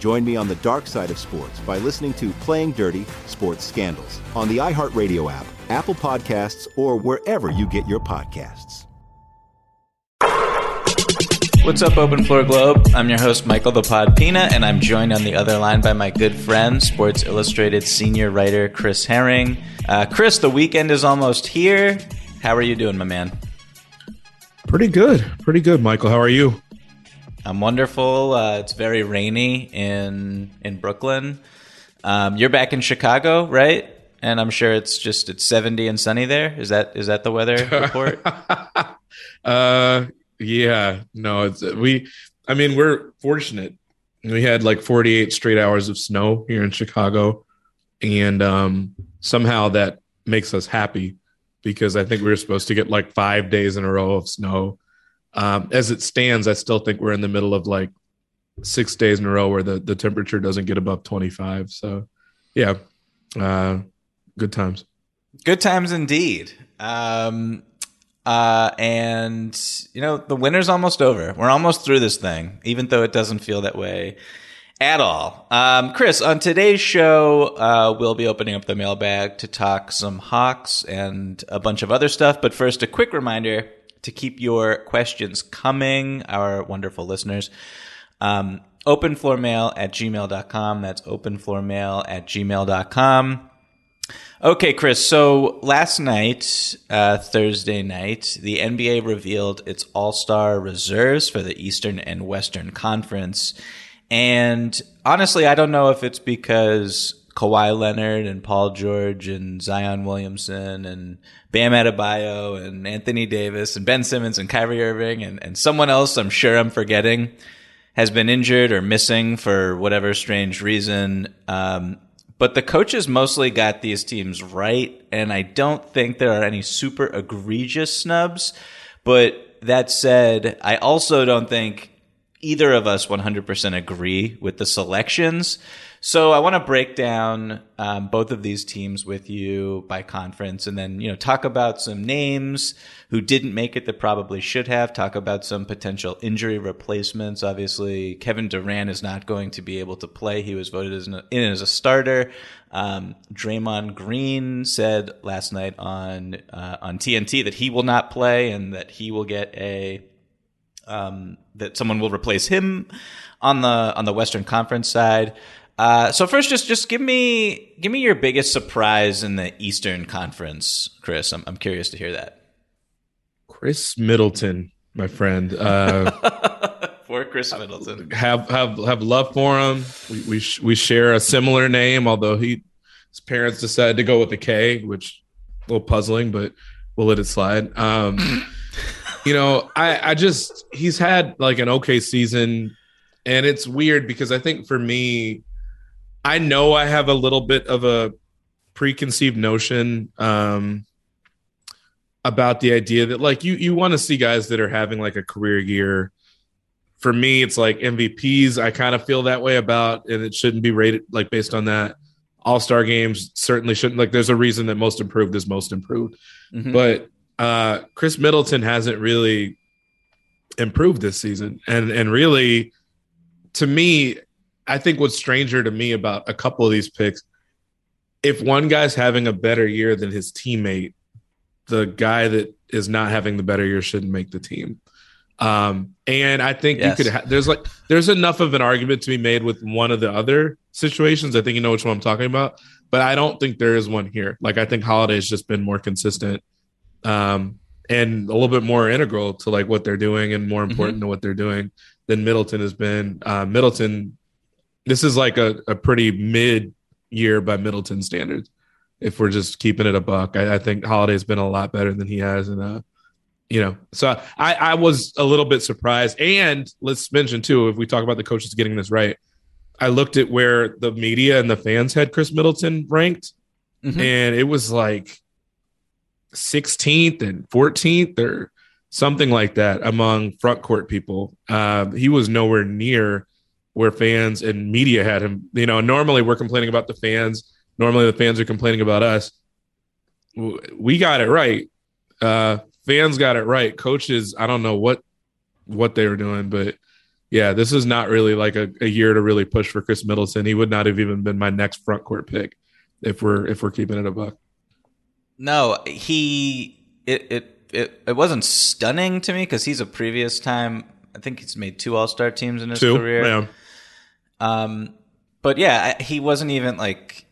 Join me on the dark side of sports by listening to Playing Dirty: Sports Scandals on the iHeartRadio app, Apple Podcasts, or wherever you get your podcasts. What's up, Open Floor Globe? I'm your host, Michael the Podpina, and I'm joined on the other line by my good friend, Sports Illustrated senior writer Chris Herring. Chris, the weekend is almost here. How are you doing, my man? Pretty good, Michael. How are you? I'm wonderful. It's very rainy in Brooklyn. You're back in Chicago, right? And I'm sure it's 70 and sunny there. Is that the weather report? Yeah. No. We're fortunate. We had like 48 straight hours of snow here in Chicago, and somehow that makes us happy because I think we were supposed to get like 5 days in a row of snow. As it stands, I still think we're in the middle of like 6 days in a row where the temperature doesn't get above 25. So, yeah, good times. Good times indeed. And, you know, the winter's almost over. We're almost through this thing, even though it doesn't feel that way at all. Chris, on today's show, we'll be opening up the mailbag to talk some Hawks and a bunch of other stuff. But first, a quick reminder to keep your questions coming, our wonderful listeners. Openfloormail@gmail.com. That's openfloormail@gmail.com. Okay, Chris. So last night, Thursday night, the NBA revealed its All-Star reserves for the Eastern and Western Conference. And honestly, I don't know if it's because Kawhi Leonard and Paul George and Zion Williamson and Bam Adebayo and Anthony Davis and Ben Simmons and Kyrie Irving and someone else I'm sure I'm forgetting has been injured or missing for whatever strange reason. But the coaches mostly got these teams right, and I don't think there are any super egregious snubs. But that said, I also don't think either of us 100% agree with the selections. So I want to break down both of these teams with you by conference, and then, you know, talk about some names who didn't make it that probably should have, talk about some potential injury replacements. Obviously, Kevin Durant is not going to be able to play. He was voted in as a starter. Draymond Green said last night on TNT that he will not play and that he will get that someone will replace him on the Western Conference side. So first, just give me your biggest surprise in the Eastern Conference, Chris. I'm curious to hear that. Chris Middleton, my friend. Poor Chris Middleton. Have love for him. We share a similar name, although his parents decided to go with a K, which a little puzzling, but we'll let it slide. You know, I just he's had like an okay season. And it's weird because I think for me, I know I have a little bit of a preconceived notion about the idea that, like, you want to see guys that are having like a career year. For me, it's like MVPs. I kind of feel that way about, and it shouldn't be rated like based on that. All-Star games certainly shouldn't. Like, there's a reason that most improved is most improved. Mm-hmm. But Chris Middleton hasn't really improved this season. And really, to me, I think what's stranger to me about a couple of these picks, if one guy's having a better year than his teammate, the guy that is not having the better year shouldn't make the team. And I think yes. you could there's enough of an argument to be made with one of the other situations. I think you know which one I'm talking about, but I don't think there is one here. Like, I think Holiday's just been more consistent and a little bit more integral to like what they're doing and more important mm-hmm. to what they're doing than Middleton has been. Middleton, this is like a pretty mid year by Middleton standards. If we're just keeping it a buck, I think Holiday's been a lot better than he has in a. You know, so I was a little bit surprised. And let's mention, too, if we talk about the coaches getting this right, I looked at where the media and the fans had Chris Middleton ranked, mm-hmm. and it was like 16th and 14th or something like that among front court people. He was nowhere near where fans and media had him. You know, normally we're complaining about the fans. Normally the fans are complaining about us. We got it right. Fans got it right. Coaches, I don't know what they were doing, but yeah, this is not really like a year to really push for Chris Middleton. He would not have even been my next front court pick if we're keeping it a buck. No, it wasn't stunning to me because he's a previous time. I think he's made two All-Star teams in his career. Yeah. But yeah, he wasn't even like.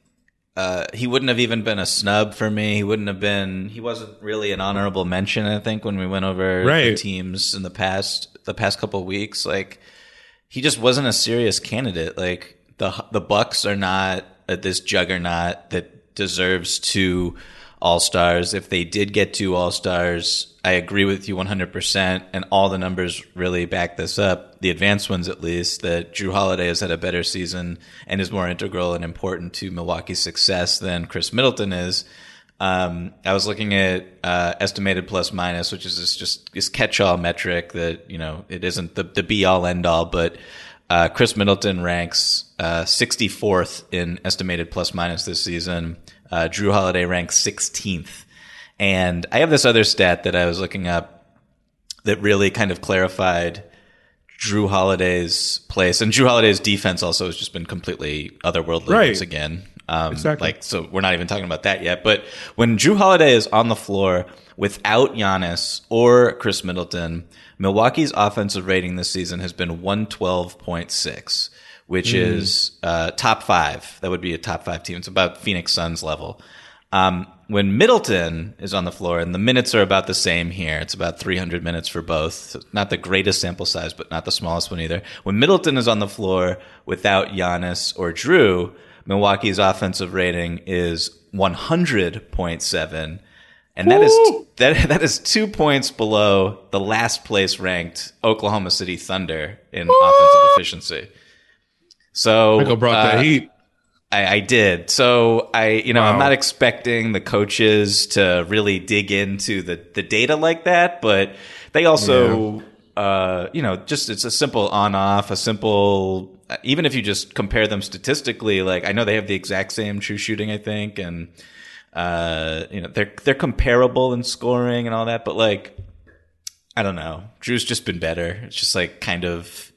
He wouldn't have even been a snub for me. He wasn't really an honorable mention, I think, when we went over the teams in the past couple of weeks. Like, he just wasn't a serious candidate. Like, the Bucks are not this juggernaut that deserves two All-Stars. If they did get two All-Stars, I agree with you 100%, and all the numbers really back this up, the advanced ones at least, that Jrue Holiday has had a better season and is more integral and important to Milwaukee's success than Chris Middleton is. I was looking at estimated plus minus, which is this catch-all metric that, you know, it isn't the be-all, end-all, but Chris Middleton ranks 64th in estimated plus minus this season. Jrue Holiday ranks 16th. And I have this other stat that I was looking up that really kind of clarified Jrue Holiday's place. And Jrue Holiday's defense also has just been completely otherworldly once again. Exactly. Like, so we're not even talking about that yet. But when Jrue Holiday is on the floor without Giannis or Chris Middleton, Milwaukee's offensive rating this season has been 112.6, which is top five. That would be a top five team. It's about Phoenix Suns level. When Middleton is on the floor, and the minutes are about the same here, it's about 300 minutes for both. So not the greatest sample size, but not the smallest one either. When Middleton is on the floor without Giannis or Jrue, Milwaukee's offensive rating is 100.7, and that is 2 points below the last place ranked Oklahoma City Thunder in offensive efficiency. So Michael brought that heat. I did. So wow. I'm not expecting the coaches to really dig into the data like that, but they also, just it's a simple on-off, a simple. Even if you just compare them statistically, like I know they have the exact same true shooting, I think, and they're comparable in scoring and all that. But like, I don't know, Drew's just been better. It's just like kind of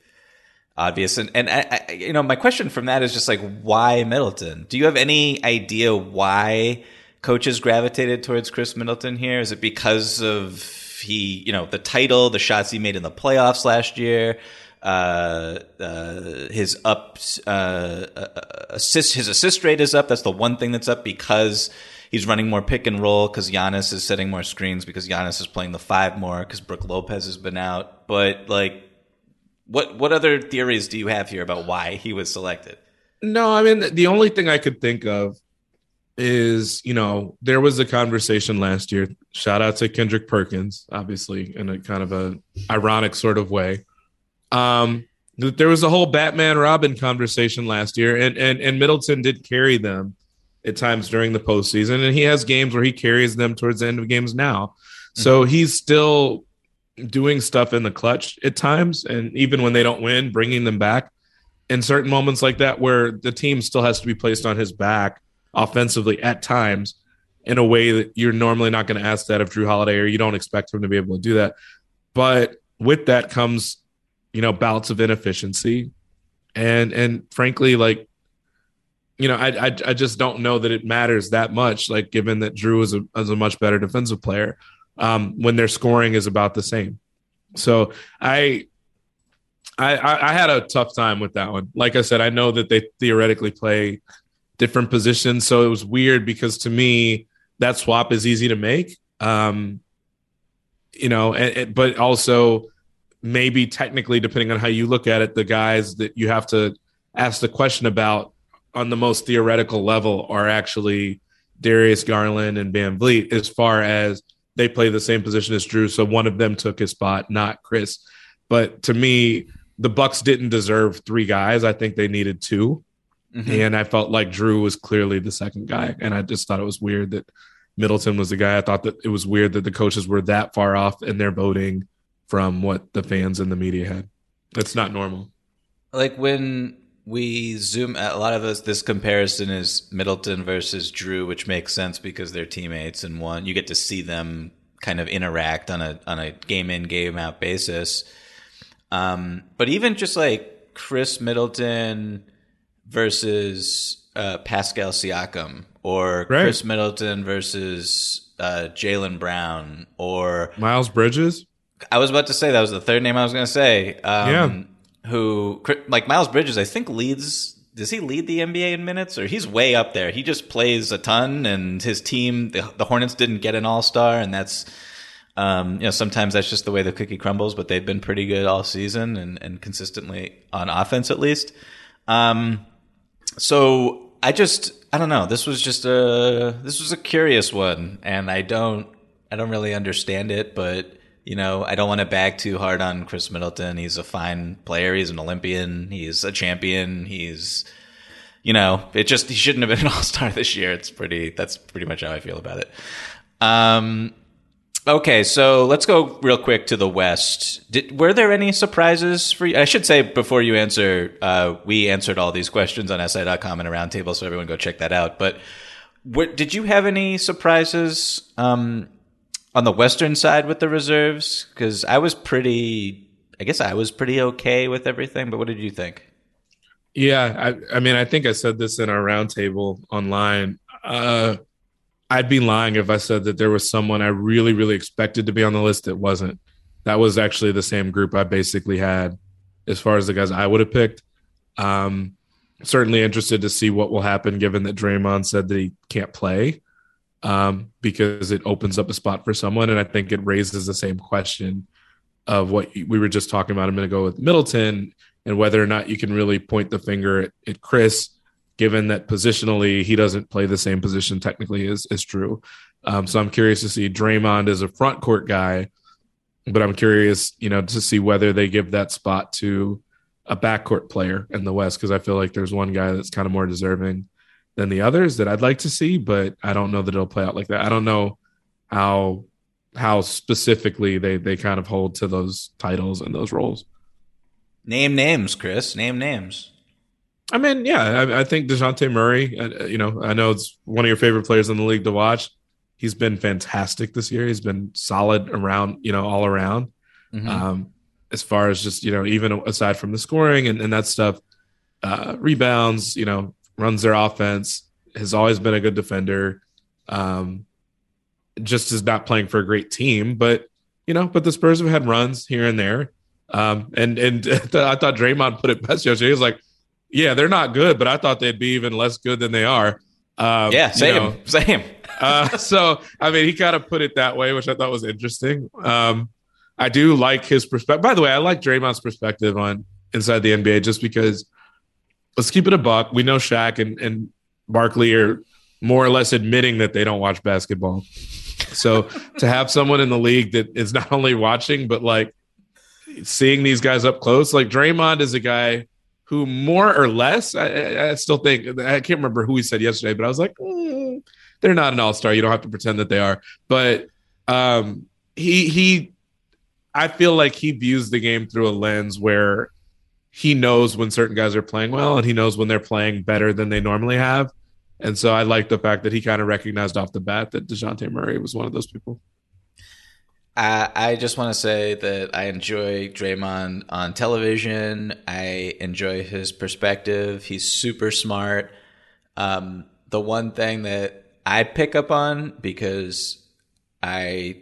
obvious, and I my question from that is just like, why Middleton? Do you have any idea why coaches gravitated towards Chris Middleton here? Is it because of the title, the shots he made in the playoffs last year? His his assist rate is up. That's the one thing that's up because he's running more pick and roll, because Giannis is setting more screens, because Giannis is playing the five more, because Brook Lopez has been out. But like, what other theories do you have here about why he was selected? No, I mean, the only thing I could think of is, there was a conversation last year. Shout out to Kendrick Perkins, obviously, in a kind of a ironic sort of way. There was a whole Batman-Robin conversation last year, and Middleton did carry them at times during the postseason, and he has games where he carries them towards the end of games now. So he's still doing stuff in the clutch at times, and even when they don't win, bringing them back in certain moments like that where the team still has to be placed on his back offensively at times in a way that you're normally not going to ask that of Jrue Holiday, or you don't expect him to be able to do that. But with that comes, you know, bouts of inefficiency. And frankly, like, you know, I just don't know that it matters that much, like, given that Jrue is a much better defensive player when their scoring is about the same. So I had a tough time with that one. Like I said, I know that they theoretically play different positions. So it was weird because to me, that swap is easy to make. You know, but also maybe technically, depending on how you look at it, the guys that you have to ask the question about on the most theoretical level are actually Darius Garland and Van Vliet, as far as they play the same position as Jrue. So one of them took his spot, not Chris. But to me, the Bucks didn't deserve three guys. I think they needed two. And I felt like Jrue was clearly the second guy. And I just thought it was weird that Middleton was the guy. I thought that it was weird that the coaches were that far off in their voting from what the fans and the media had. That's not normal. Like, when we zoom out, a lot of us, this comparison is Middleton versus Jrue, which makes sense because they're teammates, and one, you get to see them kind of interact on a game in, game out basis. But even just like Chris Middleton versus Pascal Siakam, or Chris Middleton versus Jaylen Brown, or Miles Bridges. I was about to say that was the third name I was going to say. Who, like, Miles Bridges, I think does he lead the NBA in minutes, or he's way up there? He just plays a ton, and his team, the Hornets, didn't get an All-Star, and that's, you know, sometimes that's just the way the cookie crumbles, but they've been pretty good all season and consistently on offense, at least. So I don't know. This was a curious one, and I don't really understand it, but, you know, I don't want to bag too hard on Chris Middleton. He's a fine player. He's an Olympian. He's a champion. He's, you know, he shouldn't have been an all-star this year. That's pretty much how I feel about it. Okay, so let's go real quick to the West. Were there any surprises for you? I should say, before you answer, we answered all these questions on SI.com and around table, so everyone go check that out. But did you have any surprises on the Western side with the reserves? Because I was pretty okay with everything, but what did you think? Yeah, I mean, I think I said this in our roundtable online. I'd be lying if I said that there was someone I really, really expected to be on the list that wasn't. That was actually the same group I basically had as far as the guys I would have picked. Certainly interested to see what will happen, given that Draymond said that he can't play, because it opens up a spot for someone. And I think it raises the same question of what we were just talking about a minute ago with Middleton, and whether or not you can really point the finger at Chris, given that positionally he doesn't play the same position technically as Jrue. So I'm curious to see. Draymond is a front court guy, but I'm curious, you know, to see whether they give that spot to a backcourt player in the West, because I feel like there's one guy that's kind of more deserving than the others that I'd like to see, but I don't know that it'll play out like that. I don't know how specifically they kind of hold to those titles and those roles. Name names, Chris. Name names. I mean, yeah, I think DeJounte Murray, you know, I know it's one of your favorite players in the league to watch. He's been fantastic this year. He's been solid around, you know, all around. As far as just, you know, even aside from the scoring and that stuff, rebounds, you know, runs their offense, has always been a good defender. Just is not playing for a great team, but, you know, but the Spurs have had runs here and there. And I thought Draymond put it best yesterday. He was like, yeah, they're not good, but I thought they'd be even less good than they are. Yeah, same, you know. Same. So, I mean, he kind of put it that way, which I thought was interesting. I do like his perspective. By the way, I like Draymond's perspective on Inside the NBA, just because, let's keep it a buck, we know Shaq and Barkley are more or less admitting that they don't watch basketball. So to have someone in the league that is not only watching, but, like, seeing these guys up close. Like Draymond is a guy who more or less, I still think, I can't remember who he said yesterday, but I was like, they're not an all-star. You don't have to pretend that they are. But he I feel like he views the game through a lens where he knows when certain guys are playing well and he knows when they're playing better than they normally have. And so I like the fact that he kind of recognized off the bat that DeJounte Murray was one of those people. I just want to say that I enjoy Draymond on television. I enjoy his perspective. He's super smart. The one thing that I pick up on, because I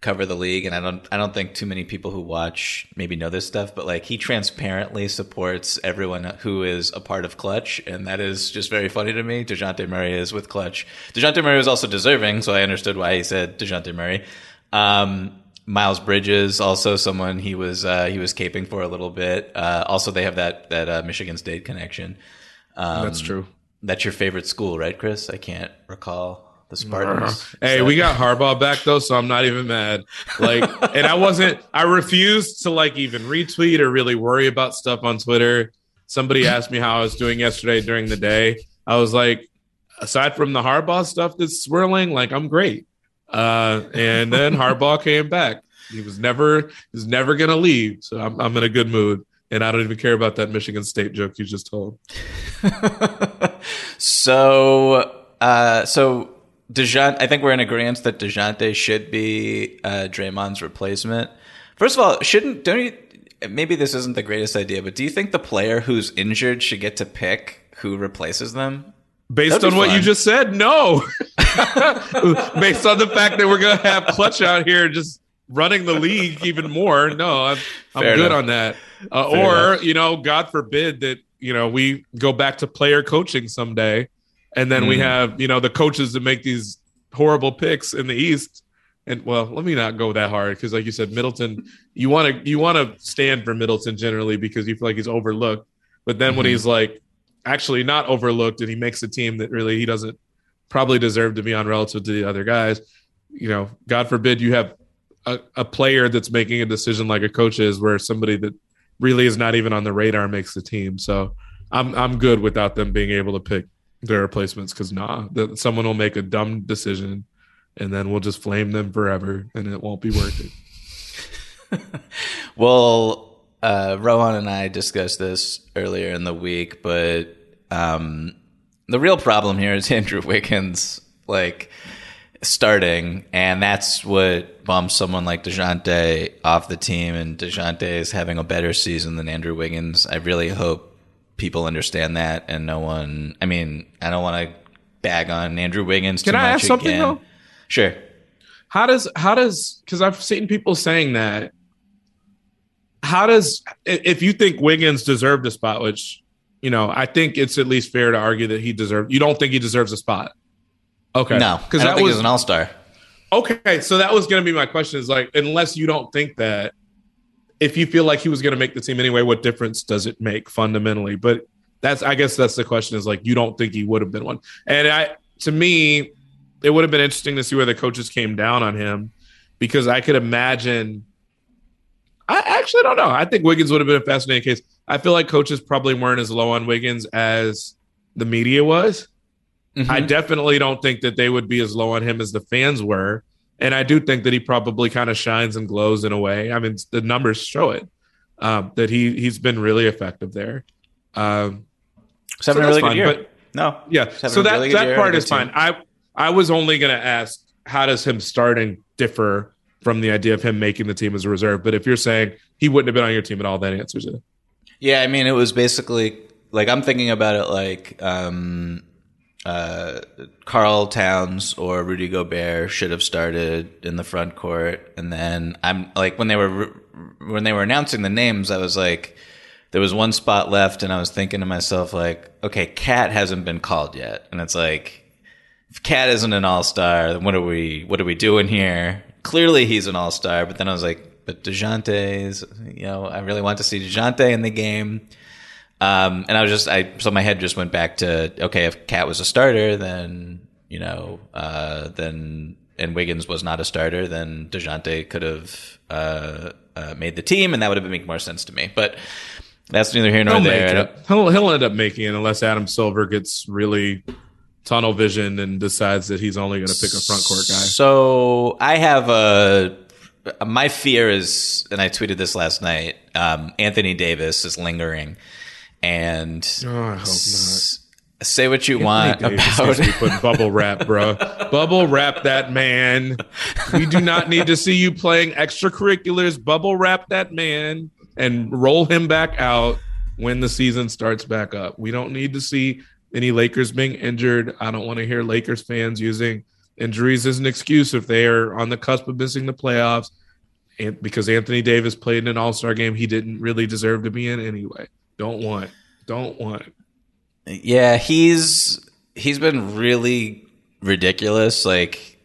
cover the league and I don't think too many people who watch maybe know this stuff, but like he transparently supports everyone who is a part of Clutch, and that is just very funny to me. DeJounte Murray is with Clutch. DeJounte Murray was also deserving, so I understood why he said DeJounte Murray. Miles Bridges, also someone he was caping for a little bit. Also they have that Michigan State connection. That's true. That's your favorite school, right, Chris? I can't recall. The Spartans. Hey, we got Harbaugh back though, so I'm not even mad. Like, and I refused to like even retweet or really worry about stuff on Twitter. Somebody asked me how I was doing yesterday during the day. I was like, aside from the Harbaugh stuff that's swirling, like I'm great. And then Harbaugh came back. He was never gonna leave. So I'm in a good mood. And I don't even care about that Michigan State joke you just told. So DeJounte, I think we're in agreement that DeJounte should be Draymond's replacement. First of all, maybe this isn't the greatest idea, but do you think the player who's injured should get to pick who replaces them? Based on what you just said, no. Based on the fact that we're going to have Clutch out here just running the league even more, no, I'm good enough on that. Or, you know, God forbid that, you know, we go back to player coaching someday. And then we have, you know, the coaches that make these horrible picks in the East. And, well, let me not go that hard because, like you said, Middleton, you want to stand for Middleton generally because you feel like he's overlooked. But then when he's, like, actually not overlooked and he makes a team that really he doesn't probably deserve to be on relative to the other guys, you know, God forbid you have a player that's making a decision like a coach is where somebody that really is not even on the radar makes the team. So I'm good without them being able to pick their replacements because someone will make a dumb decision and then we'll just flame them forever and it won't be worth it. Well, Rohan and I discussed this earlier in the week, but the real problem here is Andrew Wiggins like starting, and that's what bumps someone like DeJounte off the team, and DeJounte is having a better season than Andrew Wiggins. I really hope people understand that, and I don't want to bag on Andrew Wiggins too much. Can I ask something again, though? Sure. How does because I've seen people saying that, if you think Wiggins deserved a spot, which, you know, I think it's at least fair to argue that you don't think he deserves a spot. Okay. No, because I don't think he's an all-star. Okay, so that was going to be my question, is like, unless you don't think that, if you feel like he was going to make the team anyway, what difference does it make fundamentally? But I guess that's the question, is like, you don't think he would have been one. And to me, it would have been interesting to see where the coaches came down on him, because I could imagine, I actually don't know. I think Wiggins would have been a fascinating case. I feel like coaches probably weren't as low on Wiggins as the media was. Mm-hmm. I definitely don't think that they would be as low on him as the fans were. And I do think that he probably kind of shines and glows in a way. I mean, the numbers show it, that he's been really effective there. He's having a really good year. No. Yeah. So that part is fine. I was only going to ask, how does him starting differ from the idea of him making the team as a reserve? But if you're saying he wouldn't have been on your team at all, that answers it. Yeah. I mean, it was basically like, I'm thinking about it like, Karl Towns or Rudy Gobert should have started in the front court, and then I'm like, when they were announcing the names, I was like, there was one spot left, and I was thinking to myself like, okay, Cat hasn't been called yet, and it's like, if Cat isn't an all-star, then what are we doing here? Clearly he's an all-star, but then I was like, but DeJounte's, you know, I really want to see DeJounte in the game. And I was just, so my head just went back to, okay, if Cat was a starter, then, you know, and Wiggins was not a starter, then DeJounte could have, made the team, and that would have made more sense to me. But that's neither here nor there. He'll end up making it unless Adam Silver gets really tunnel vision and decides that he's only going to pick a front court guy. So I have my fear is, and I tweeted this last night, Anthony Davis is lingering. And I hope not. Say what you want about we put bubble wrap, bro. Bubble wrap that man. We do not need to see you playing extracurriculars. Bubble wrap that man and roll him back out when the season starts back up. We don't need to see any Lakers being injured. I don't want to hear Lakers fans using injuries as an excuse if they are on the cusp of missing the playoffs. And because Anthony Davis played in an all-star game he didn't really deserve to be in anyway. Don't want. Yeah, he's been really ridiculous, like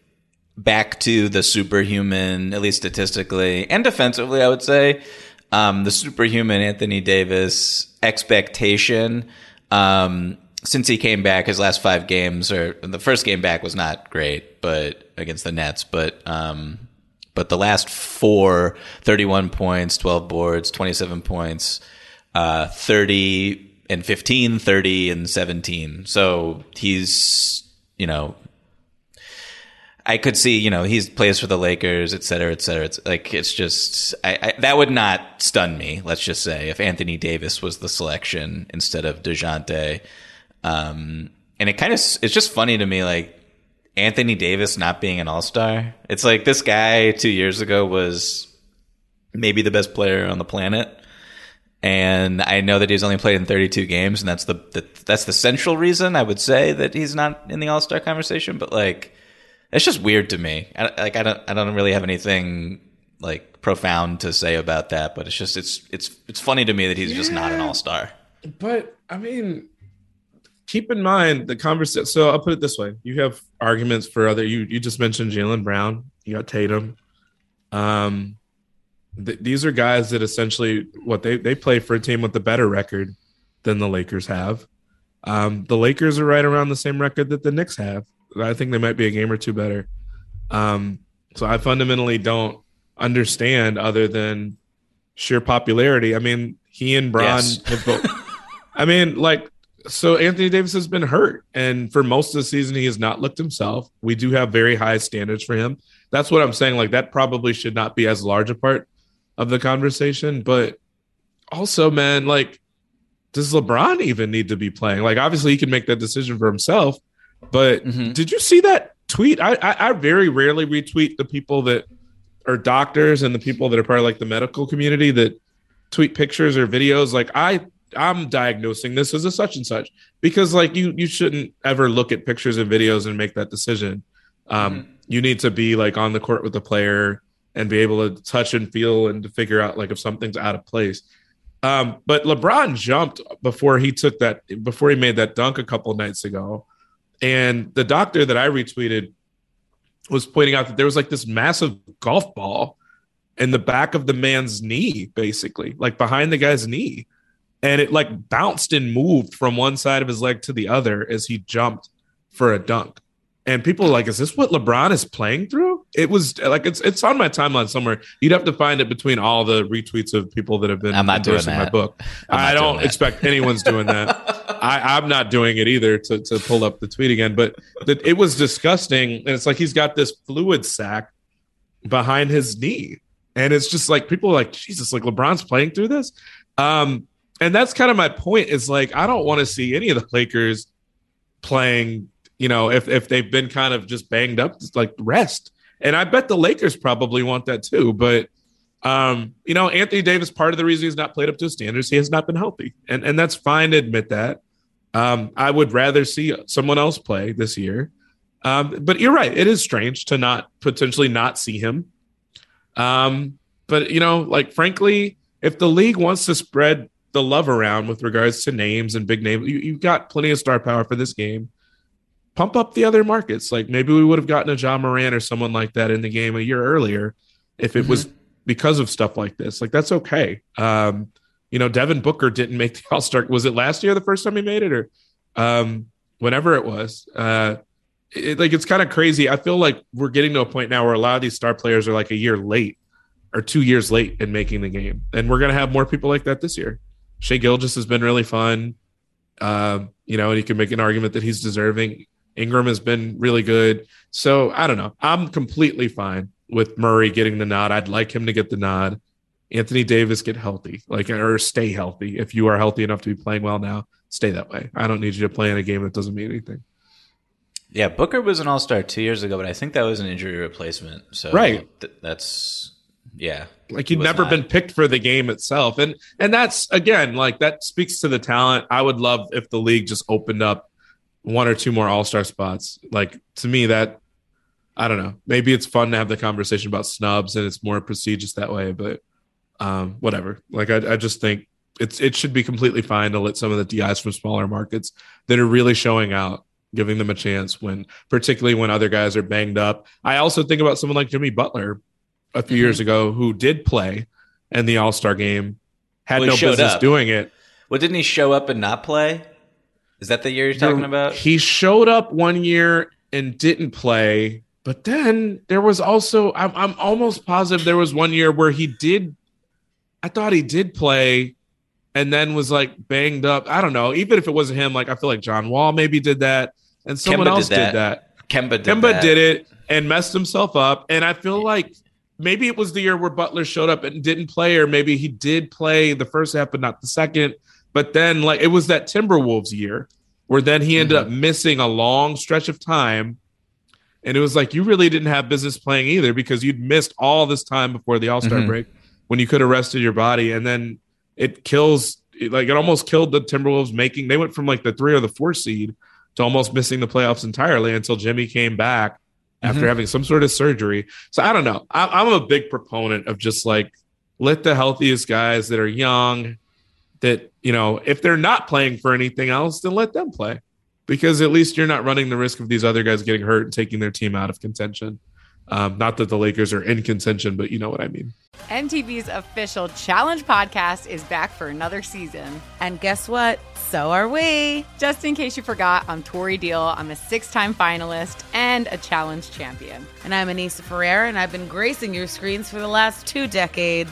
back to the superhuman, at least statistically and defensively, I would say. The superhuman Anthony Davis expectation since he came back. His last 5 games, or the first game back was not great, but against the Nets, but the last 4, 31 points, 12 boards, 27 points, 30 and 15, 30 and 17. So he's, I could see, he's plays for the Lakers, et cetera, et cetera. It's like, it's just, I that would not stun me. Let's just say if Anthony Davis was the selection instead of DeJounte. And it's just funny to me, like Anthony Davis not being an all-star. It's like this guy 2 years ago was maybe the best player on the planet. And I know that he's only played in 32 games, and that's the central reason I would say that he's not in the All-Star conversation. But like, it's just weird to me. I don't really have anything like profound to say about that. But it's just it's funny to me that he's just not an All-Star. But I mean, keep in mind the conversation. So I'll put it this way: you have arguments for other. You just mentioned Jaylen Brown. You got Tatum. These are guys that essentially they play for a team with a better record than the Lakers have. The Lakers are right around the same record that the Knicks have. I think they might be a game or two better. So I fundamentally don't understand other than sheer popularity. I mean, he and Bron have both. I mean, like, so Anthony Davis has been hurt. And for most of the season, he has not looked himself. We do have very high standards for him. That's what I'm saying. Like, that probably should not be as large a part of the conversation. But also, man, like, does LeBron even need to be playing? Like, obviously he can make that decision for himself, but did you see that tweet? I very rarely retweet the people that are doctors and the people that are part of like the medical community that tweet pictures or videos. Like I'm diagnosing this as a such and such, because like you shouldn't ever look at pictures and videos and make that decision. You need to be like on the court with the player and be able to touch and feel and to figure out like if something's out of place. But LeBron jumped before he made that dunk a couple nights ago. And the doctor that I retweeted was pointing out that there was like this massive golf ball in the back of the man's knee, basically, like behind the guy's knee. And it like bounced and moved from one side of his leg to the other as he jumped for a dunk. And people are like, is this what LeBron is playing through? It was like, it's on my timeline somewhere. You'd have to find it between all the retweets of people that have been endorsing my book. I don't expect anyone's doing that. I'm not doing it either to pull up the tweet again. But it was disgusting. And it's like he's got this fluid sack behind his knee. And it's just like people are like, Jesus, like LeBron's playing through this? And that's kind of my point is like, I don't want to see any of the Lakers playing. If they've been kind of just banged up, just like rest. And I bet the Lakers probably want that too. But, Anthony Davis, part of the reason he's not played up to his standards, he has not been healthy. And that's fine to admit that. I would rather see someone else play this year. But you're right. It is strange to potentially not see him. But, like, frankly, if the league wants to spread the love around with regards to names and big names, you've got plenty of star power for this game. Pump up the other markets. Like maybe we would have gotten a Ja Morant or someone like that in the game a year earlier if it was because of stuff like this. Like that's okay. Devin Booker didn't make the All-Star. Was it last year the first time he made it, or whenever it was? It's kind of crazy. I feel like we're getting to a point now where a lot of these star players are like a year late or 2 years late in making the game. And we're going to have more people like that this year. Shai Gilgeous has been really fun. You know, and you can make an argument that he's deserving. Ingram has been really good. So I don't know. I'm completely fine with Murray getting the nod. I'd like him to get the nod. Anthony Davis, get healthy, like, or stay healthy. If you are healthy enough to be playing well now, stay that way. I don't need you to play in a game that doesn't mean anything. Yeah, Booker was an all-star 2 years ago, but I think that was an injury replacement. So right. That's yeah. Like he'd never been picked for the game itself. And that's, again, like that speaks to the talent. I would love if the league just opened up one or two more all-star spots. Like, to me, that, I don't know, maybe it's fun to have the conversation about snubs and it's more prestigious that way, but whatever. Like, I just think it should be completely fine to let some of the DIs from smaller markets that are really showing out, giving them a chance, when, particularly when other guys are banged up. I also think about someone like Jimmy Butler a few years ago, who did play in the All-Star game, had no business doing it. Well, didn't he show up and not play? Is that the year you're talking about? He showed up one year and didn't play, but then there was also, I'm almost positive there was one year where he did, I thought he did play, and then was like banged up. I don't know. Even if it wasn't him, like I feel like John Wall maybe did that, and someone else did that. Kemba did it and messed himself up, and I feel like maybe it was the year where Butler showed up and didn't play, or maybe he did play the first half but not the second. But then, like, it was that Timberwolves year where then he ended up missing a long stretch of time, and it was like, you really didn't have business playing either, because you'd missed all this time before the All-Star break when you could have rested your body. And then it kills, like, it almost killed the Timberwolves making. They went from like the 3 or the 4 seed to almost missing the playoffs entirely until Jimmy came back after having some sort of surgery. So I don't know. I'm a big proponent of just like, let the healthiest guys that are young, that, you know, if they're not playing for anything else, then let them play, because at least you're not running the risk of these other guys getting hurt and taking their team out of contention. Not that the Lakers are in contention, but you know what I mean. MTV's official Challenge podcast is back for another season. And guess what? So are we. Just in case you forgot, I'm Tori Deal. I'm a 6-time finalist and a Challenge champion. And I'm Anissa Ferreira, and I've been gracing your screens for the last 2 decades.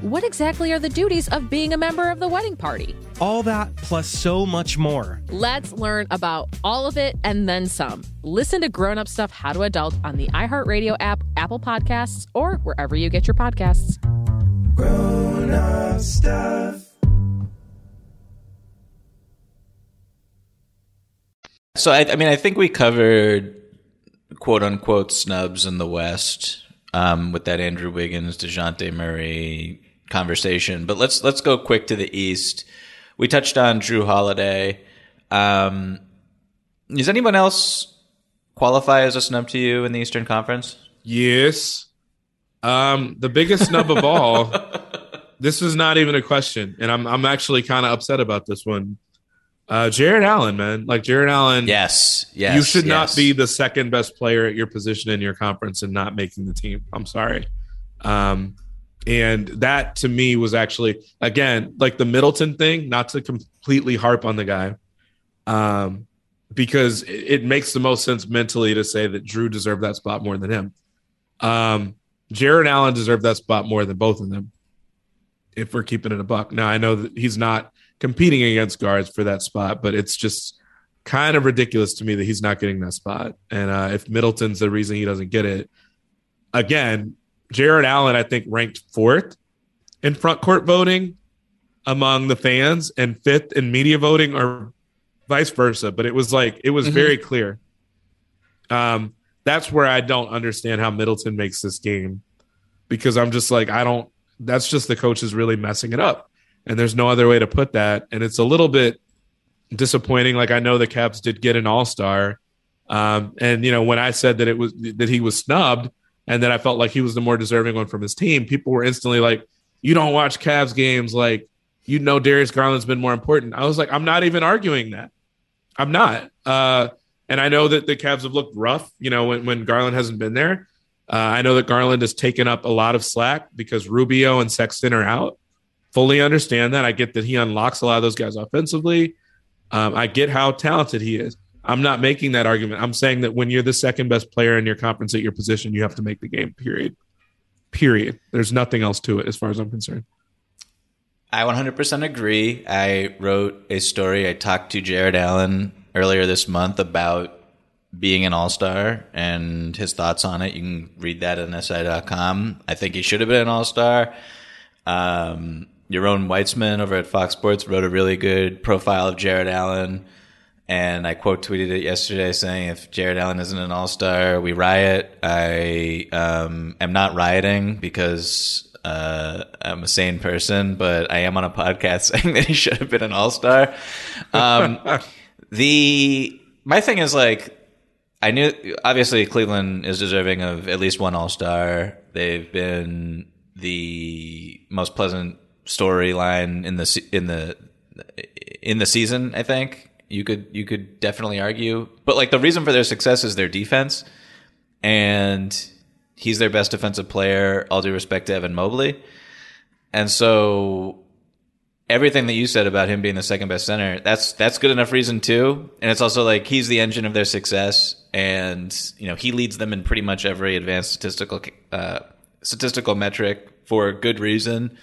what exactly are the duties of being a member of the wedding party? All that plus so much more. Let's learn about all of it and then some. Listen to Grown Up Stuff, How to Adult on the iHeartRadio app, Apple Podcasts, or wherever you get your podcasts. Grown Up Stuff. So, I think we covered quote-unquote snubs in the West with that Andrew Wiggins, DeJounte Murray conversation. But let's go quick to the East. We touched on Jrue Holiday. Does anyone else qualify as a snub to you in the Eastern Conference? Yes. The biggest snub of all, this is not even a question, and I'm actually kind of upset about this one. Jared Allen, man. Like, Jared Allen. Yes. You should not be the second best player at your position in your conference and not making the team. I'm sorry. And that to me was actually, again, like the Middleton thing, not to completely harp on the guy, because it makes the most sense mentally to say that Jrue deserved that spot more than him. Jared Allen deserved that spot more than both of them, if we're keeping it a buck. Now, I know that he's not competing against guards for that spot, but it's just kind of ridiculous to me that he's not getting that spot. And if Middleton's the reason he doesn't get it, again, Jared Allen, I think, ranked 4th in front court voting among the fans and 5th in media voting or vice versa. But it was like, it was very clear. That's where I don't understand how Middleton makes this game, because I'm just like, that's just the coaches really messing it up. And there's no other way to put that. And it's a little bit disappointing. Like, I know the Cavs did get an all-star. And, you know, when I said that he was snubbed and that I felt like he was the more deserving one from his team, people were instantly like, you don't watch Cavs games. Like, you know, Darius Garland's been more important. I was like, I'm not even arguing that. I'm not. And I know that the Cavs have looked rough, you know, when Garland hasn't been there. I know that Garland has taken up a lot of slack because Rubio and Sexton are out. Fully understand that. I get that he unlocks a lot of those guys offensively. I get how talented he is. I'm not making that argument. I'm saying that when you're the second best player in your conference at your position, you have to make the game, period. Period. There's nothing else to it as far as I'm concerned. I 100% agree. I wrote a story. I talked to Jared Allen earlier this month about being an all-star and his thoughts on it. You can read that on SI.com. I think he should have been an all-star. Yaron Weitzman over at Fox Sports wrote a really good profile of Jared Allen, and I quote tweeted it yesterday saying, if Jared Allen isn't an all-star, we riot. I am not rioting because I'm a sane person, but I am on a podcast saying that he should have been an all-star. My thing is, like, I knew obviously Cleveland is deserving of at least one all-star. They've been the most pleasant storyline in the season, I think. You could definitely argue, but like the reason for their success is their defense, and he's their best defensive player, all due respect to Evan Mobley. And so everything that you said about him being the second best center, that's good enough reason too. And it's also like, he's the engine of their success, and you know, he leads them in pretty much every advanced statistical metric for good reason.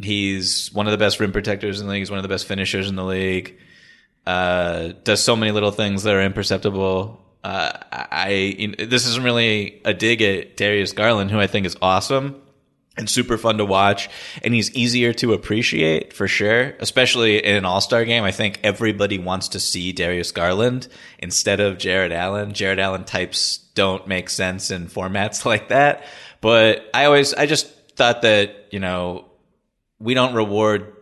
He's one of the best rim protectors in the league. He's one of the best finishers in the league. Does so many little things that are imperceptible. This isn't really a dig at Darius Garland, who I think is awesome and super fun to watch, and he's easier to appreciate for sure, especially in an all-star game. I think everybody wants to see Darius Garland instead of Jared Allen. Jared Allen types don't make sense in formats like that. But I just thought that, you know, we don't reward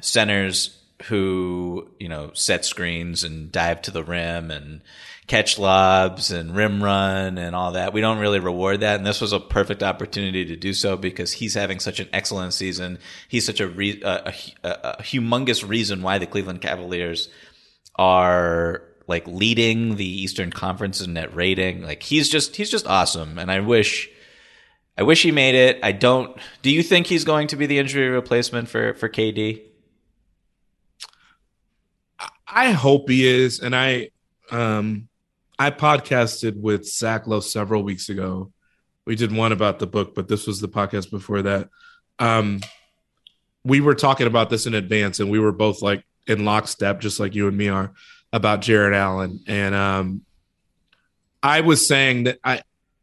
centers who, you know, set screens and dive to the rim and catch lobs and rim run and all that. We don't really reward that. And this was a perfect opportunity to do so because he's having such an excellent season. He's such a humongous reason why the Cleveland Cavaliers are like leading the Eastern Conference in net rating. Like he's just awesome. And I wish he made it. Do you think he's going to be the injury replacement for KD? I hope he is. And I podcasted with Zach Lowe several weeks ago. We did one about the book, but this was the podcast before that. We were talking about this in advance, and we were both like in lockstep, just like you and me are, about Jared Allen. And I was saying that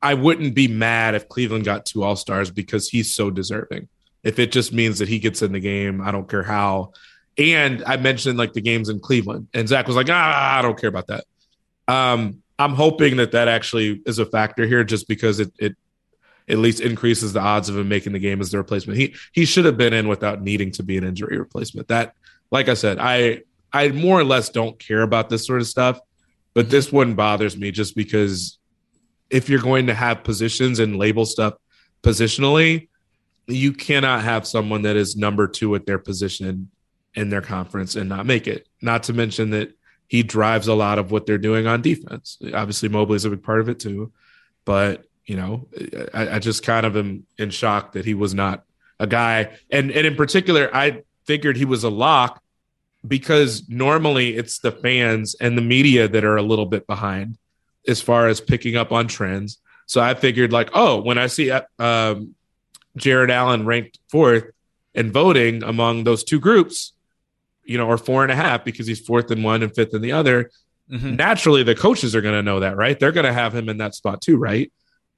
I wouldn't be mad if Cleveland got 2 all-stars because he's so deserving. If it just means that he gets in the game, I don't care how. And I mentioned like the games in Cleveland, and Zach was like, I don't care about that. I'm hoping that actually is a factor here, just because it at least increases the odds of him making the game as the replacement. He should have been in without needing to be an injury replacement. That, like I said, I more or less don't care about this sort of stuff, but this one bothers me just because if you're going to have positions and label stuff positionally, you cannot have someone that is number 2 at their position in their conference and not make it. Not to mention that he drives a lot of what they're doing on defense. Obviously, Mobley's a big part of it too, but You know, I just kind of am in shock that he was not a guy. And in particular, I figured he was a lock because normally it's the fans and the media that are a little bit behind as far as picking up on trends. So I figured like, oh, when I see Jared Allen ranked fourth in voting among those two groups, you know, or 4.5 because he's fourth in one and fifth in the other, mm-hmm. naturally the coaches are going to know that, right? They're going to have him in that spot too, right?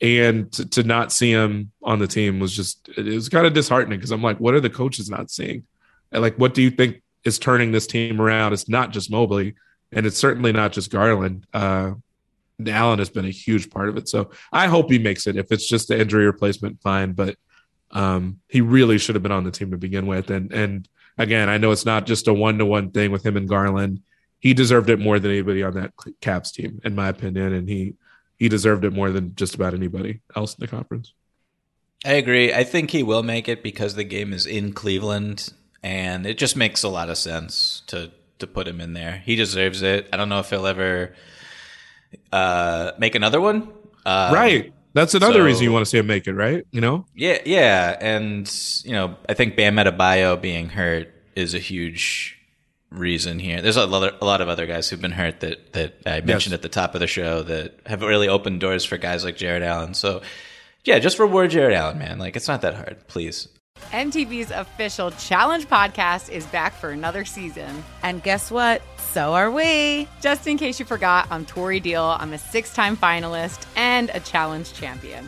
And to not see him on the team was just, it was kind of disheartening because I'm like, what are the coaches not seeing? And like, what do you think is turning this team around? It's not just Mobley, and it's certainly not just Garland. Allen has been a huge part of it. So I hope he makes it. If it's just the injury replacement, fine. But he really should have been on the team to begin with. And again, I know it's not just a one-to-one thing with him and Garland. He deserved it more than anybody on that Cavs team, in my opinion. And he deserved it more than just about anybody else in the conference. I agree. I think he will make it because the game is in Cleveland, and it just makes a lot of sense to put him in there. He deserves it. I don't know if he'll ever make another one. Right. That's another reason you want to see him make it, right? You know? Yeah. And, you know, I think Bam Adebayo being hurt is a huge reason here. There's a lot of other guys who've been hurt that I mentioned at the top of the show that have really opened doors for guys like Jared Allen. So, yeah, just reward Jared Allen, man. Like, it's not that hard. Please. MTV's official Challenge podcast is back for another season. And guess what? So are we. Just in case you forgot, I'm Tori Deal. I'm a 6-time finalist and a Challenge champion.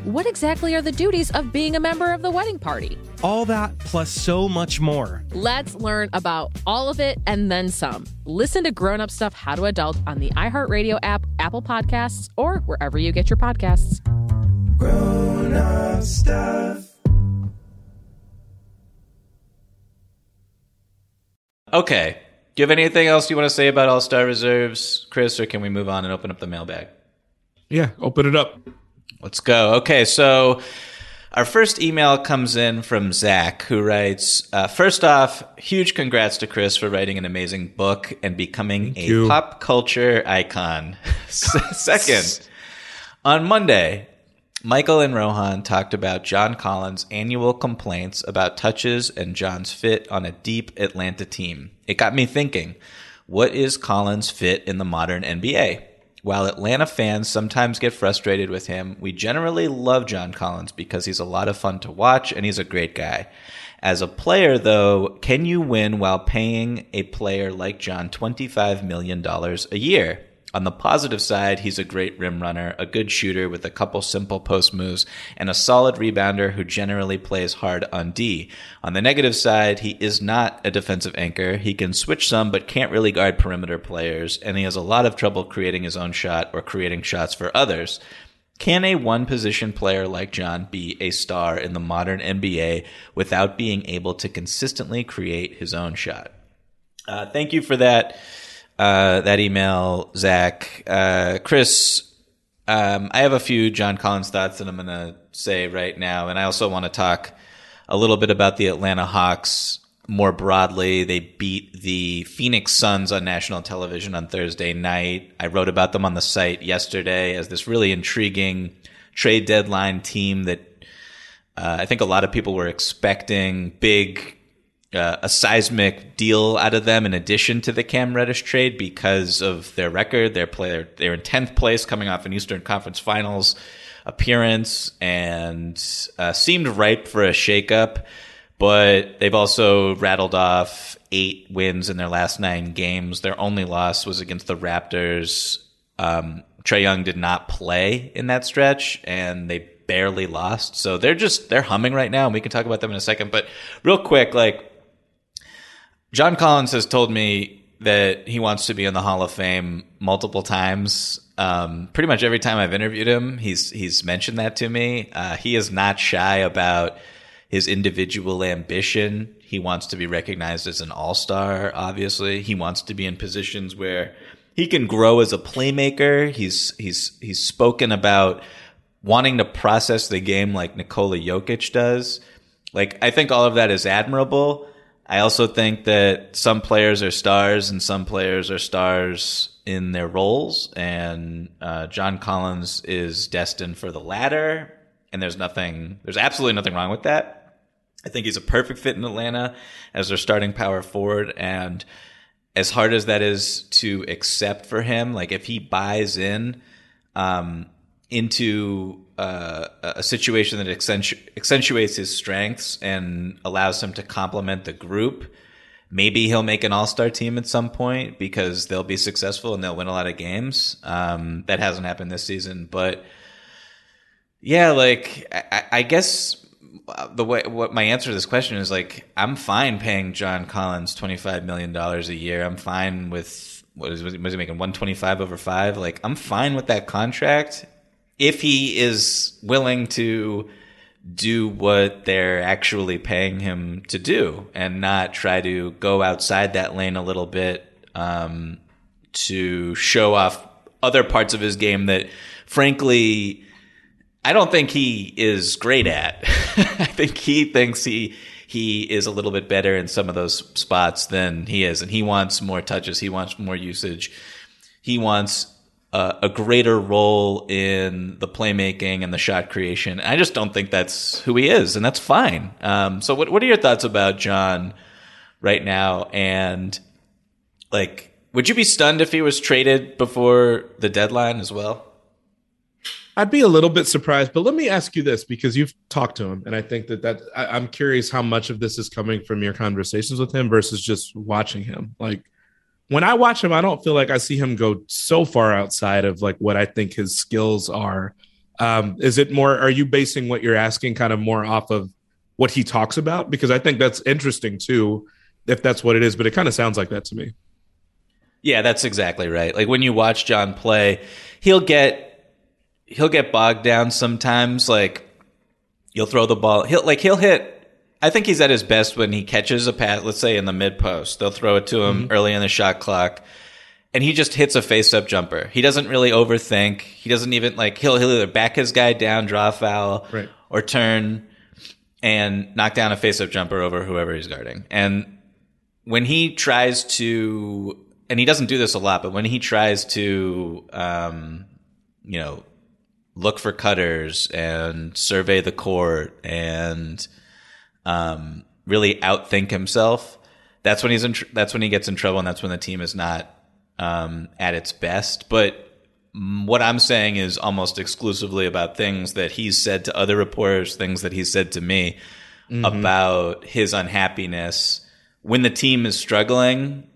what exactly are the duties of being a member of the wedding party? All that plus so much more. Let's learn about all of it and then some. Listen to Grown Up Stuff, How to Adult on the iHeartRadio app, Apple Podcasts, or wherever you get your podcasts. Grown Up Stuff. Okay. Do you have anything else you want to say about All-Star Reserves, Chris, or can we move on and open up the mailbag? Yeah, open it up. Let's go. Okay, so our first email comes in from Zach, who writes, first off, huge congrats to Chris for writing an amazing book and becoming a pop culture icon. Second, on Monday, Michael and Rohan talked about John Collins' annual complaints about touches and John's fit on a deep Atlanta team. It got me thinking, what is Collins' fit in the modern NBA? While Atlanta fans sometimes get frustrated with him, we generally love John Collins because he's a lot of fun to watch and he's a great guy. As a player, though, can you win while paying a player like John $25 million a year? On the positive side, he's a great rim runner, a good shooter with a couple simple post moves, and a solid rebounder who generally plays hard on D. On the negative side, he is not a defensive anchor. He can switch some but can't really guard perimeter players, and he has a lot of trouble creating his own shot or creating shots for others. Can a one-position player like John be a star in the modern NBA without being able to consistently create his own shot? Thank you for that that email, Zach. Chris, I have a few John Collins thoughts that I'm going to say right now. And I also want to talk a little bit about the Atlanta Hawks more broadly. They beat the Phoenix Suns on national television on Thursday night. I wrote about them on the site yesterday as this really intriguing trade deadline team that I think a lot of people were expecting big, a seismic deal out of them in addition to the Cam Reddish trade because of their record. They're in 10th place coming off an Eastern Conference Finals appearance and seemed ripe for a shakeup, but they've also rattled off 8 wins in their last 9 games. Their only loss was against the Raptors. Trae Young did not play in that stretch, and they barely lost. So they're humming right now, and we can talk about them in a second. But real quick, like, John Collins has told me that he wants to be in the Hall of Fame multiple times. Pretty much every time I've interviewed him, he's mentioned that to me. He is not shy about his individual ambition. He wants to be recognized as an all-star, obviously. He wants to be in positions where he can grow as a playmaker. He's spoken about wanting to process the game like Nikola Jokic does. Like, I think all of that is admirable. I also think that some players are stars and some players are stars in their roles. And John Collins is destined for the latter. And there's absolutely nothing wrong with that. I think he's a perfect fit in Atlanta as their starting power forward. And as hard as that is to accept for him, like, if he buys in, into a situation that accentuates his strengths and allows him to complement the group, maybe he'll make an all-star team at some point because they'll be successful and they'll win a lot of games. That hasn't happened this season, but yeah, like, I guess what my answer to this question is, like, I'm fine paying John Collins $25 million a year. I'm fine with was he making 125 over 5? Like, I'm fine with that contract. If he is willing to do what they're actually paying him to do and not try to go outside that lane a little bit to show off other parts of his game that, frankly, I don't think he is great at. I think he thinks he is a little bit better in some of those spots than he is, and he wants more touches. He wants more usage. He wants a greater role in the playmaking and the shot creation. I just don't think that's who he is, and that's fine. So what are your thoughts about John right now? And, like, would you be stunned if he was traded before the deadline as well? I'd be a little bit surprised, but let me ask you this, because you've talked to him, and I think that I'm curious how much of this is coming from your conversations with him versus just watching him. Like, when I watch him, I don't feel like I see him go so far outside of, like, what I think his skills are. Is it more, are you basing what you're asking kind of more off of what he talks about? Because I think that's interesting too, if that's what it is, but it kind of sounds like that to me. Yeah, that's exactly right. Like, when you watch John play, he'll get bogged down sometimes. Like, you'll throw the ball. He'll hit. I think he's at his best when he catches a pass, let's say in the mid post. They'll throw it to him early in the shot clock, and he just hits a face up jumper. He doesn't really overthink. He doesn't even, like, he'll either back his guy down, draw a foul, right, or turn and knock down a face up jumper over whoever he's guarding. And when he tries to, and he doesn't do this a lot, but when he tries to, look for cutters and survey the court and really outthink himself, that's when that's when he gets in trouble, and that's when the team is not at its best. But what I'm saying is almost exclusively about things that he's said to other reporters, things that he's said to me about his unhappiness when the team is struggling,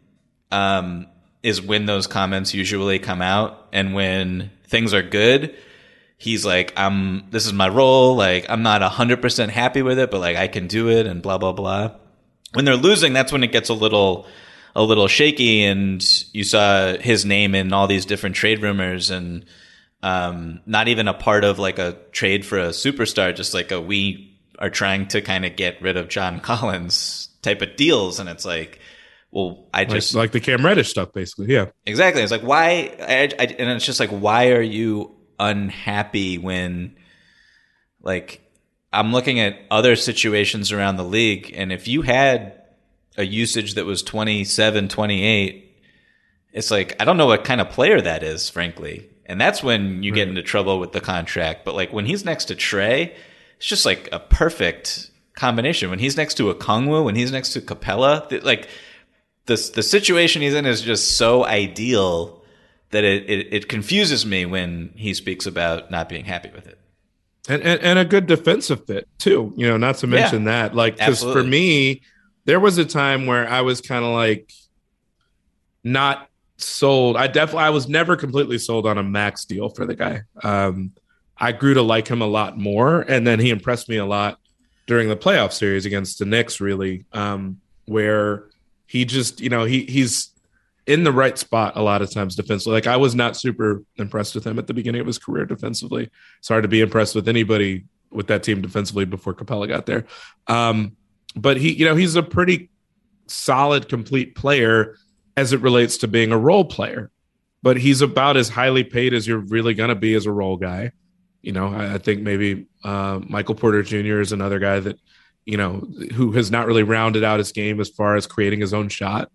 is when those comments usually come out. And when things are good, he's like, this is my role. Like, I'm not 100% happy with it, but, like, I can do it, and blah, blah, blah. When they're losing, that's when it gets a little shaky. And you saw his name in all these different trade rumors, and not even a part of, like, a trade for a superstar, just like we are trying to kind of get rid of John Collins type of deals. And it's like, well, I just like the Cam Reddish stuff, basically. Yeah, exactly. It's like, why? And it's just like, why are you unhappy when, like, I'm looking at other situations around the league, and if you had a usage that was 27, 28, it's like, I don't know what kind of player that is, frankly. And that's when you get into trouble with the contract. But like when he's next to Trae, it's just like a perfect combination. When he's next to Okongwu, when he's next to Capella, like the situation he's in is just so ideal that it confuses me when he speaks about not being happy with it. And a good defensive fit too, you know, not to mention that, like, because for me, there was a time where I was kind of like not sold. I was never completely sold on a max deal for the guy. I grew to like him a lot more, and then he impressed me a lot during the playoff series against the Knicks, really, where he just, you know, he's in the right spot a lot of times defensively. Like, I was not super impressed with him at the beginning of his career defensively. It's hard to be impressed with anybody with that team defensively before Capella got there. But he, you know, he's a pretty solid, complete player as it relates to being a role player, but he's about as highly paid as you're really going to be as a role guy. You know, I think maybe Michael Porter Jr. is another guy that, you know, who has not really rounded out his game as far as creating his own shot.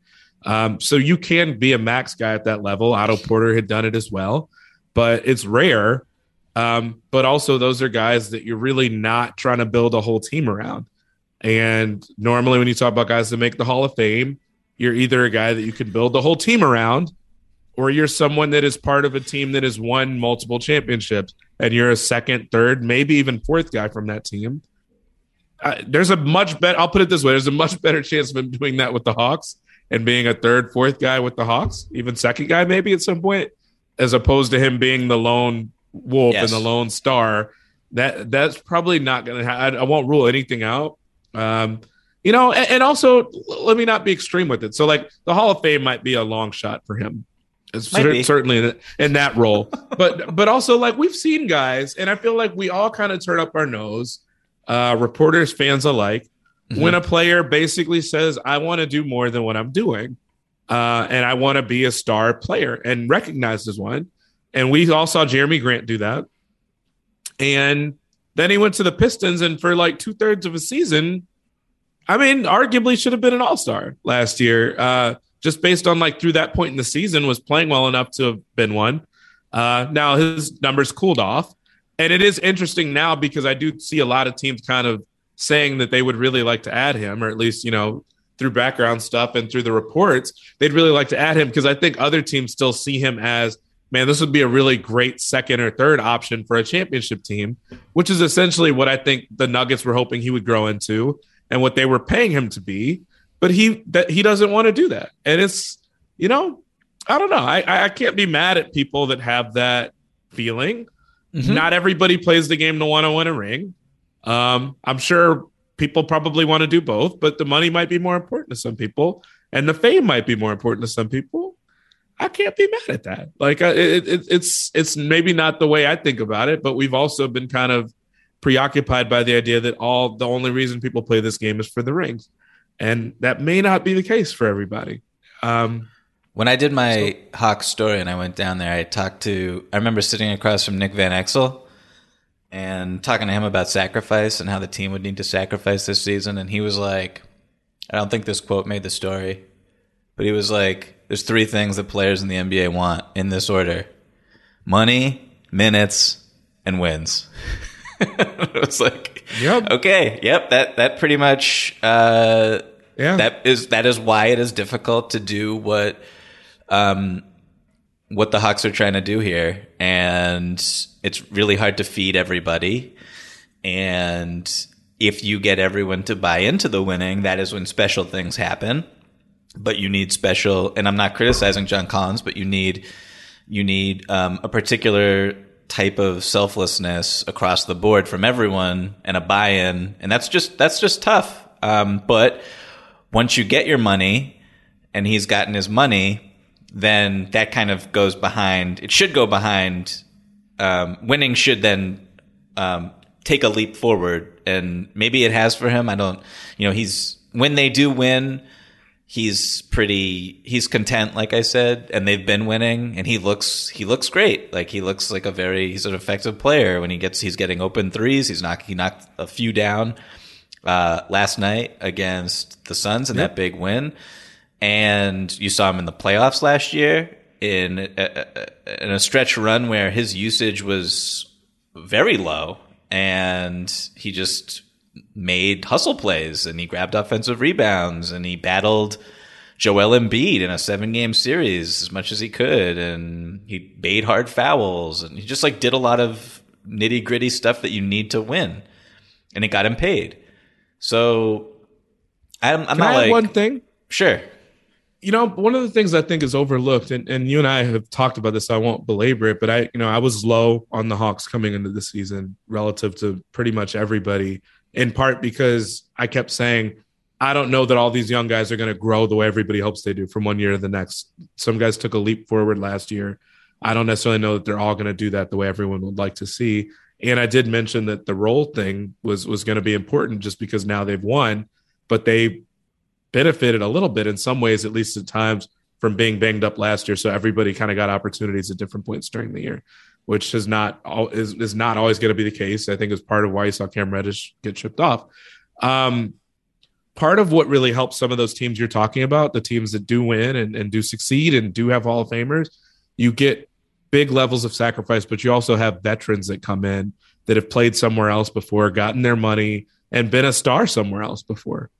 So you can be a max guy at that level. Otto Porter had done it as well, but it's rare. But also those are guys that you're really not trying to build a whole team around. And normally when you talk about guys that make the Hall of Fame, you're either a guy that you can build the whole team around, or you're someone that is part of a team that has won multiple championships, and you're a second, third, maybe even fourth guy from that team. There's a much better, I'll put it this way, there's a much better chance of him doing that with the Hawks and being a third, fourth guy with the Hawks, even second guy maybe at some point, as opposed to him being the lone wolf and the lone star. That's probably not going to happen. I won't rule anything out. You know, and also let me not be extreme with it. So like the Hall of Fame might be a long shot for him. Certainly in that role. But also like we've seen guys, and I feel like we all kind of turn up our nose, reporters, fans alike, when a player basically says, I want to do more than what I'm doing. And I want to be a star player and recognized as one. And we all saw Jeremy Grant do that. And then he went to the Pistons, and for like 2/3 of a season, I mean, arguably should have been an all-star last year, just based on like through that point in the season was playing well enough to have been one. Now his numbers cooled off, and it is interesting now because I do see a lot of teams kind of saying that they would really like to add him, or at least, you know, through background stuff and through the reports, they'd really like to add him because I think other teams still see him as, man, this would be a really great second or third option for a championship team, which is essentially what I think the Nuggets were hoping he would grow into and what they were paying him to be. But he doesn't want to do that. And it's, you know, I don't know. I can't be mad at people that have that feeling. Mm-hmm. Not everybody plays the game to want to win a ring. I'm sure people probably want to do both, but the money might be more important to some people, and the fame might be more important to some people. I can't be mad at that. Like it's maybe not the way I think about it, but we've also been kind of preoccupied by the idea that the only reason people play this game is for the rings. And that may not be the case for everybody. When I did my Hawks story and I went down there, I remember sitting across from Nick Van Exel and talking to him about sacrifice and how the team would need to sacrifice this season. And he was like, I don't think this quote made the story, but he was like, there's three things that players in the NBA want in this order: money, minutes, and wins. It was like, that pretty much, that is why it is difficult to do what the Hawks are trying to do here, and it's really hard to feed everybody. And if you get everyone to buy into the winning, that is when special things happen. But you need special, and I'm not criticizing John Collins, but you need a particular type of selflessness across the board from everyone and a buy-in, and that's just tough. But once you get your money, and he's gotten his money, then that kind of goes behind. It should go behind. Winning should then take a leap forward, and maybe it has for him. I don't. You know, when they do win, he's content, like I said, and they've been winning, and he looks great. Like he's an effective player when he's getting open threes. He knocked a few down last night against the Suns in that big win. And you saw him in the playoffs last year in a stretch run where his usage was very low, and he just made hustle plays, and he grabbed offensive rebounds, and he battled Joel Embiid in a 7-game series as much as he could, and he made hard fouls, and he just like did a lot of nitty gritty stuff that you need to win, and it got him paid. So I'm not like one thing. Sure. You know, one of the things I think is overlooked, and you and I have talked about this, so I won't belabor it, but I was low on the Hawks coming into the season relative to pretty much everybody, in part because I kept saying, I don't know that all these young guys are going to grow the way everybody hopes they do from one year to the next. Some guys took a leap forward last year. I don't necessarily know that they're all going to do that the way everyone would like to see. And I did mention that the role thing was going to be important just because now they've won, but they benefited a little bit in some ways, at least at times, from being banged up last year. So everybody kind of got opportunities at different points during the year, which is not always going to be the case. I think is part of why you saw Cam Reddish get shipped off. Part of what really helps some of those teams you're talking about, the teams that do win and do succeed and do have Hall of Famers, you get big levels of sacrifice, but you also have veterans that come in that have played somewhere else before, gotten their money, and been a star somewhere else before.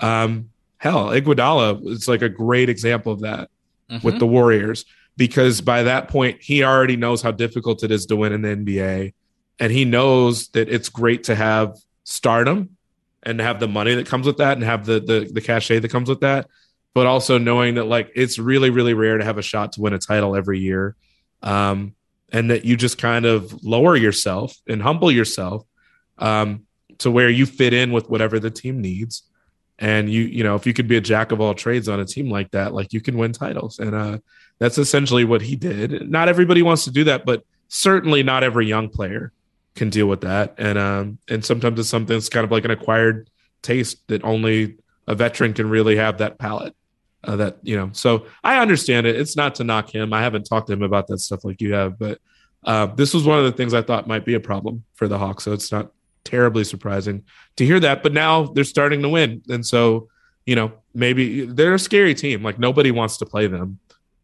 Hell, Iguodala is like a great example of that with the Warriors, because by that point, he already knows how difficult it is to win in the NBA. And he knows that it's great to have stardom and have the money that comes with that and have the cachet that comes with that. But also knowing that like it's really, really rare to have a shot to win a title every year. And that you just kind of lower yourself and humble yourself to where you fit in with whatever the team needs. And you know, if you could be a jack of all trades on a team like that, like you can win titles. And that's essentially what he did. Not everybody wants to do that, but certainly not every young player can deal with that. And sometimes it's something that's kind of like an acquired taste that only a veteran can really have that palate that, you know, so I understand it. It's not to knock him. I haven't talked to him about that stuff like you have, but this was one of the things I thought might be a problem for the Hawks. So it's not terribly surprising to hear that, but now they're starting to win. And so, you know, maybe they're a scary team. Like nobody wants to play them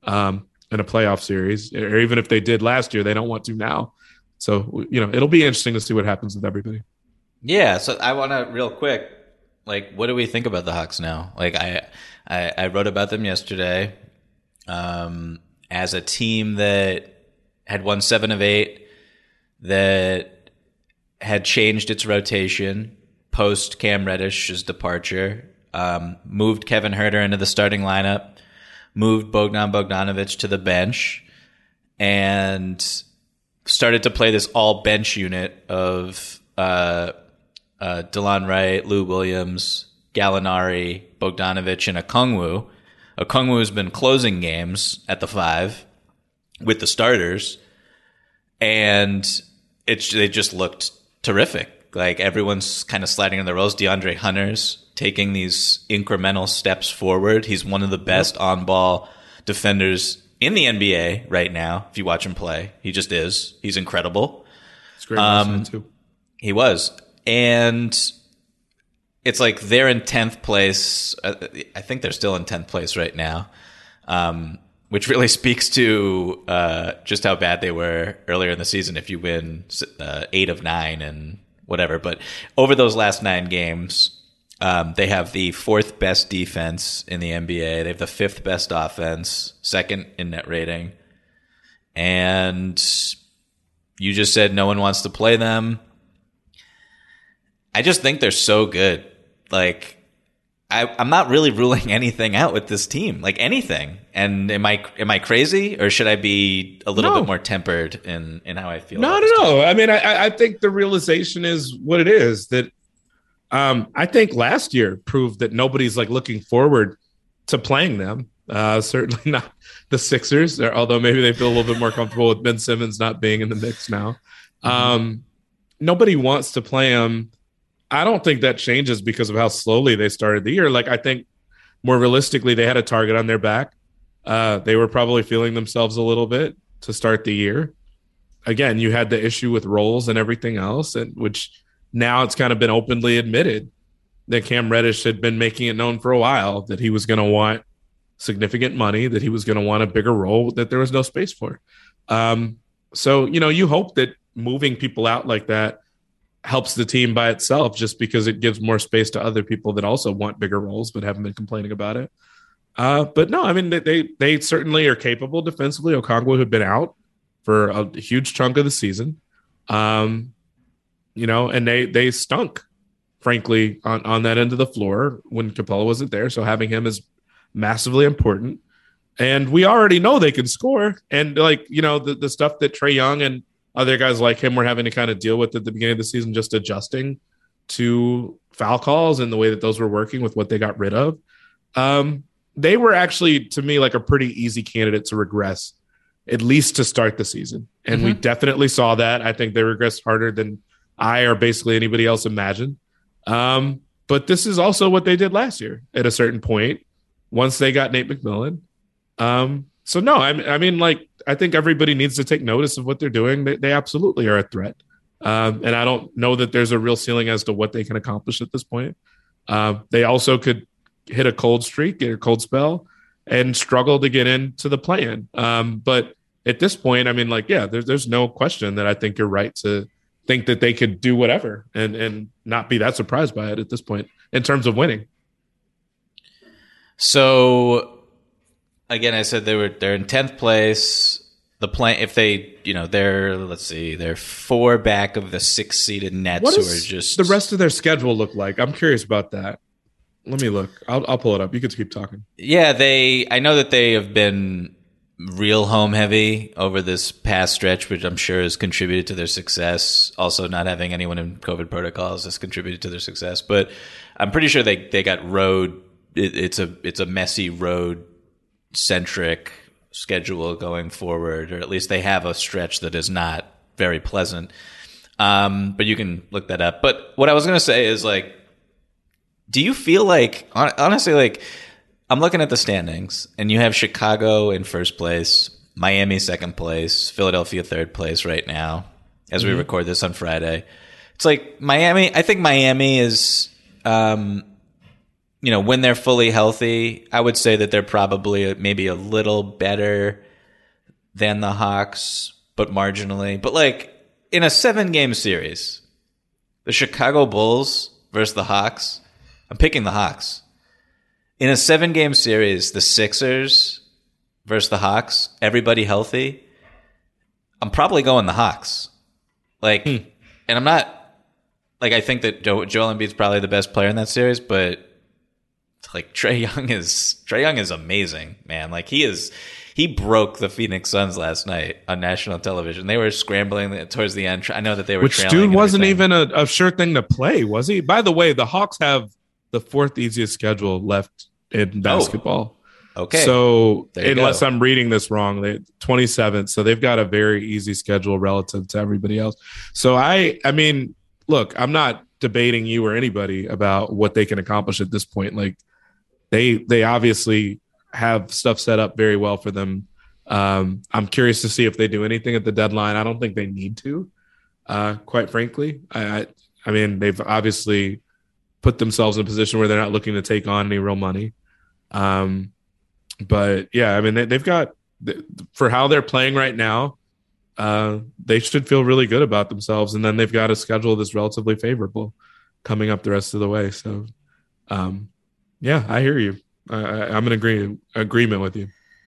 in a playoff series, or even if they did last year, they don't want to now. So, you know, it'll be interesting to see what happens with everybody. Yeah. So I want to real quick, like, what do we think about the Hawks now? Like I wrote about them yesterday as a team that had won 7 of 8, that had changed its rotation post Cam Reddish's departure, moved Kevin Huerter into the starting lineup, moved Bogdan Bogdanović to the bench, and started to play this all bench unit of DeLon Wright, Lou Williams, Gallinari, Bogdanović, and Okongwu. Okongwu has been closing games at the 5 with the starters, and they just looked terrific. Like everyone's kind of sliding in their roles. DeAndre Hunter's taking these incremental steps forward. He's one of the best on-ball defenders in the NBA right now. If you watch him play, he just is. He's incredible. It's great. Too. He was, and it's like they're in 10th place. I think they're still in 10th place right now, which really speaks to just how bad they were earlier in the season if you win 8 of 9 and whatever. But over those last 9 games, they have the 4th best defense in the NBA. They have the 5th best offense, 2nd in net rating. And you just said no one wants to play them. I just think they're so good. Like, I'm not really ruling anything out with this team, like anything. And am I crazy, or should I be a little bit more tempered in how I feel? No. I mean, I think the realization is what it is, that I think last year proved that nobody's like looking forward to playing them. Certainly not the Sixers, although maybe they feel a little bit more comfortable with Ben Simmons not being in the mix now. Nobody wants to play them. I don't think that changes because of how slowly they started the year. Like, I think more realistically, they had a target on their back. They were probably feeling themselves a little bit to start the year. Again, you had the issue with roles and everything else, and which now it's kind of been openly admitted that Cam Reddish had been making it known for a while that he was going to want significant money, that he was going to want a bigger role, that there was no space for. So, you know, you hope that moving people out like that helps the team by itself, just because it gives more space to other people that also want bigger roles but haven't been complaining about it. But no, I mean, they certainly are capable defensively. Okongwu had been out for a huge chunk of the season, you know, and they stunk, frankly, on that end of the floor when Capella wasn't there. So having him is massively important. And we already know they can score. And, like, you know, the stuff that Trae Young and other guys like him were having to kind of deal with at the beginning of the season, just adjusting to foul calls and the way that those were working with what they got rid of. They were actually, to me, like a pretty easy candidate to regress, at least to start the season. And we definitely saw that. I think they regressed harder than I or basically anybody else imagined. But this is also what they did last year at a certain point once they got Nate McMillan. So no, I mean, like, I think everybody needs to take notice of what they're doing. They absolutely are a threat. And I don't know that there's a real ceiling as to what they can accomplish at this point. They also could hit a cold streak, get a cold spell, and struggle to get into the play-in. But at this point, I mean, like, yeah, there's no question that I think you're right to think that they could do whatever and not be that surprised by it at this point in terms of winning. So, again, I said they're in 10th place. The plan, if they, you know, they're 4 back of the 6th seeded Nets. What does the rest of their schedule look like? I'm curious about that. Let me look. I'll pull it up. You could keep talking. Yeah, I know that they have been real home heavy over this past stretch, which I'm sure has contributed to their success. Also, not having anyone in COVID protocols has contributed to their success. But I'm pretty sure they got road. It's a messy road centric schedule going forward, or at least they have a stretch that is not very pleasant. But you can look that up. But what I was going to say is, like, do you feel like, honestly, like, I'm looking at the standings and you have Chicago in first place, Miami second place, Philadelphia third place right now as we record this on Friday. It's like Miami. I think Miami is, you know, when they're fully healthy, I would say that they're probably maybe a little better than the Hawks, but marginally. But, like, in a 7-game series, the Chicago Bulls versus the Hawks, I'm picking the Hawks. In a 7-game series, the Sixers versus the Hawks, everybody healthy, I'm probably going the Hawks. Like, and I'm not, like, I think that Joel Embiid's probably the best player in that series, but, like, Trae Young is amazing, man. Like, he broke the Phoenix Suns last night on national television. They were scrambling towards the end. I know that they were trailing. Which dude wasn't even a sure thing to play, was he? By the way, the Hawks have the 4th easiest schedule left in basketball. Oh, okay. So unless I'm reading this wrong, they 27th. So they've got a very easy schedule relative to everybody else. So I mean, look, I'm not debating you or anybody about what they can accomplish at this point. Like, They obviously have stuff set up very well for them. I'm curious to see if they do anything at the deadline. I don't think they need to, quite frankly. I mean, they've obviously put themselves in a position where they're not looking to take on any real money. But, yeah, I mean, they've got – for how they're playing right now, they should feel really good about themselves. And then they've got a schedule that's relatively favorable coming up the rest of the way. So, yeah, I hear you. I'm in agreement with you.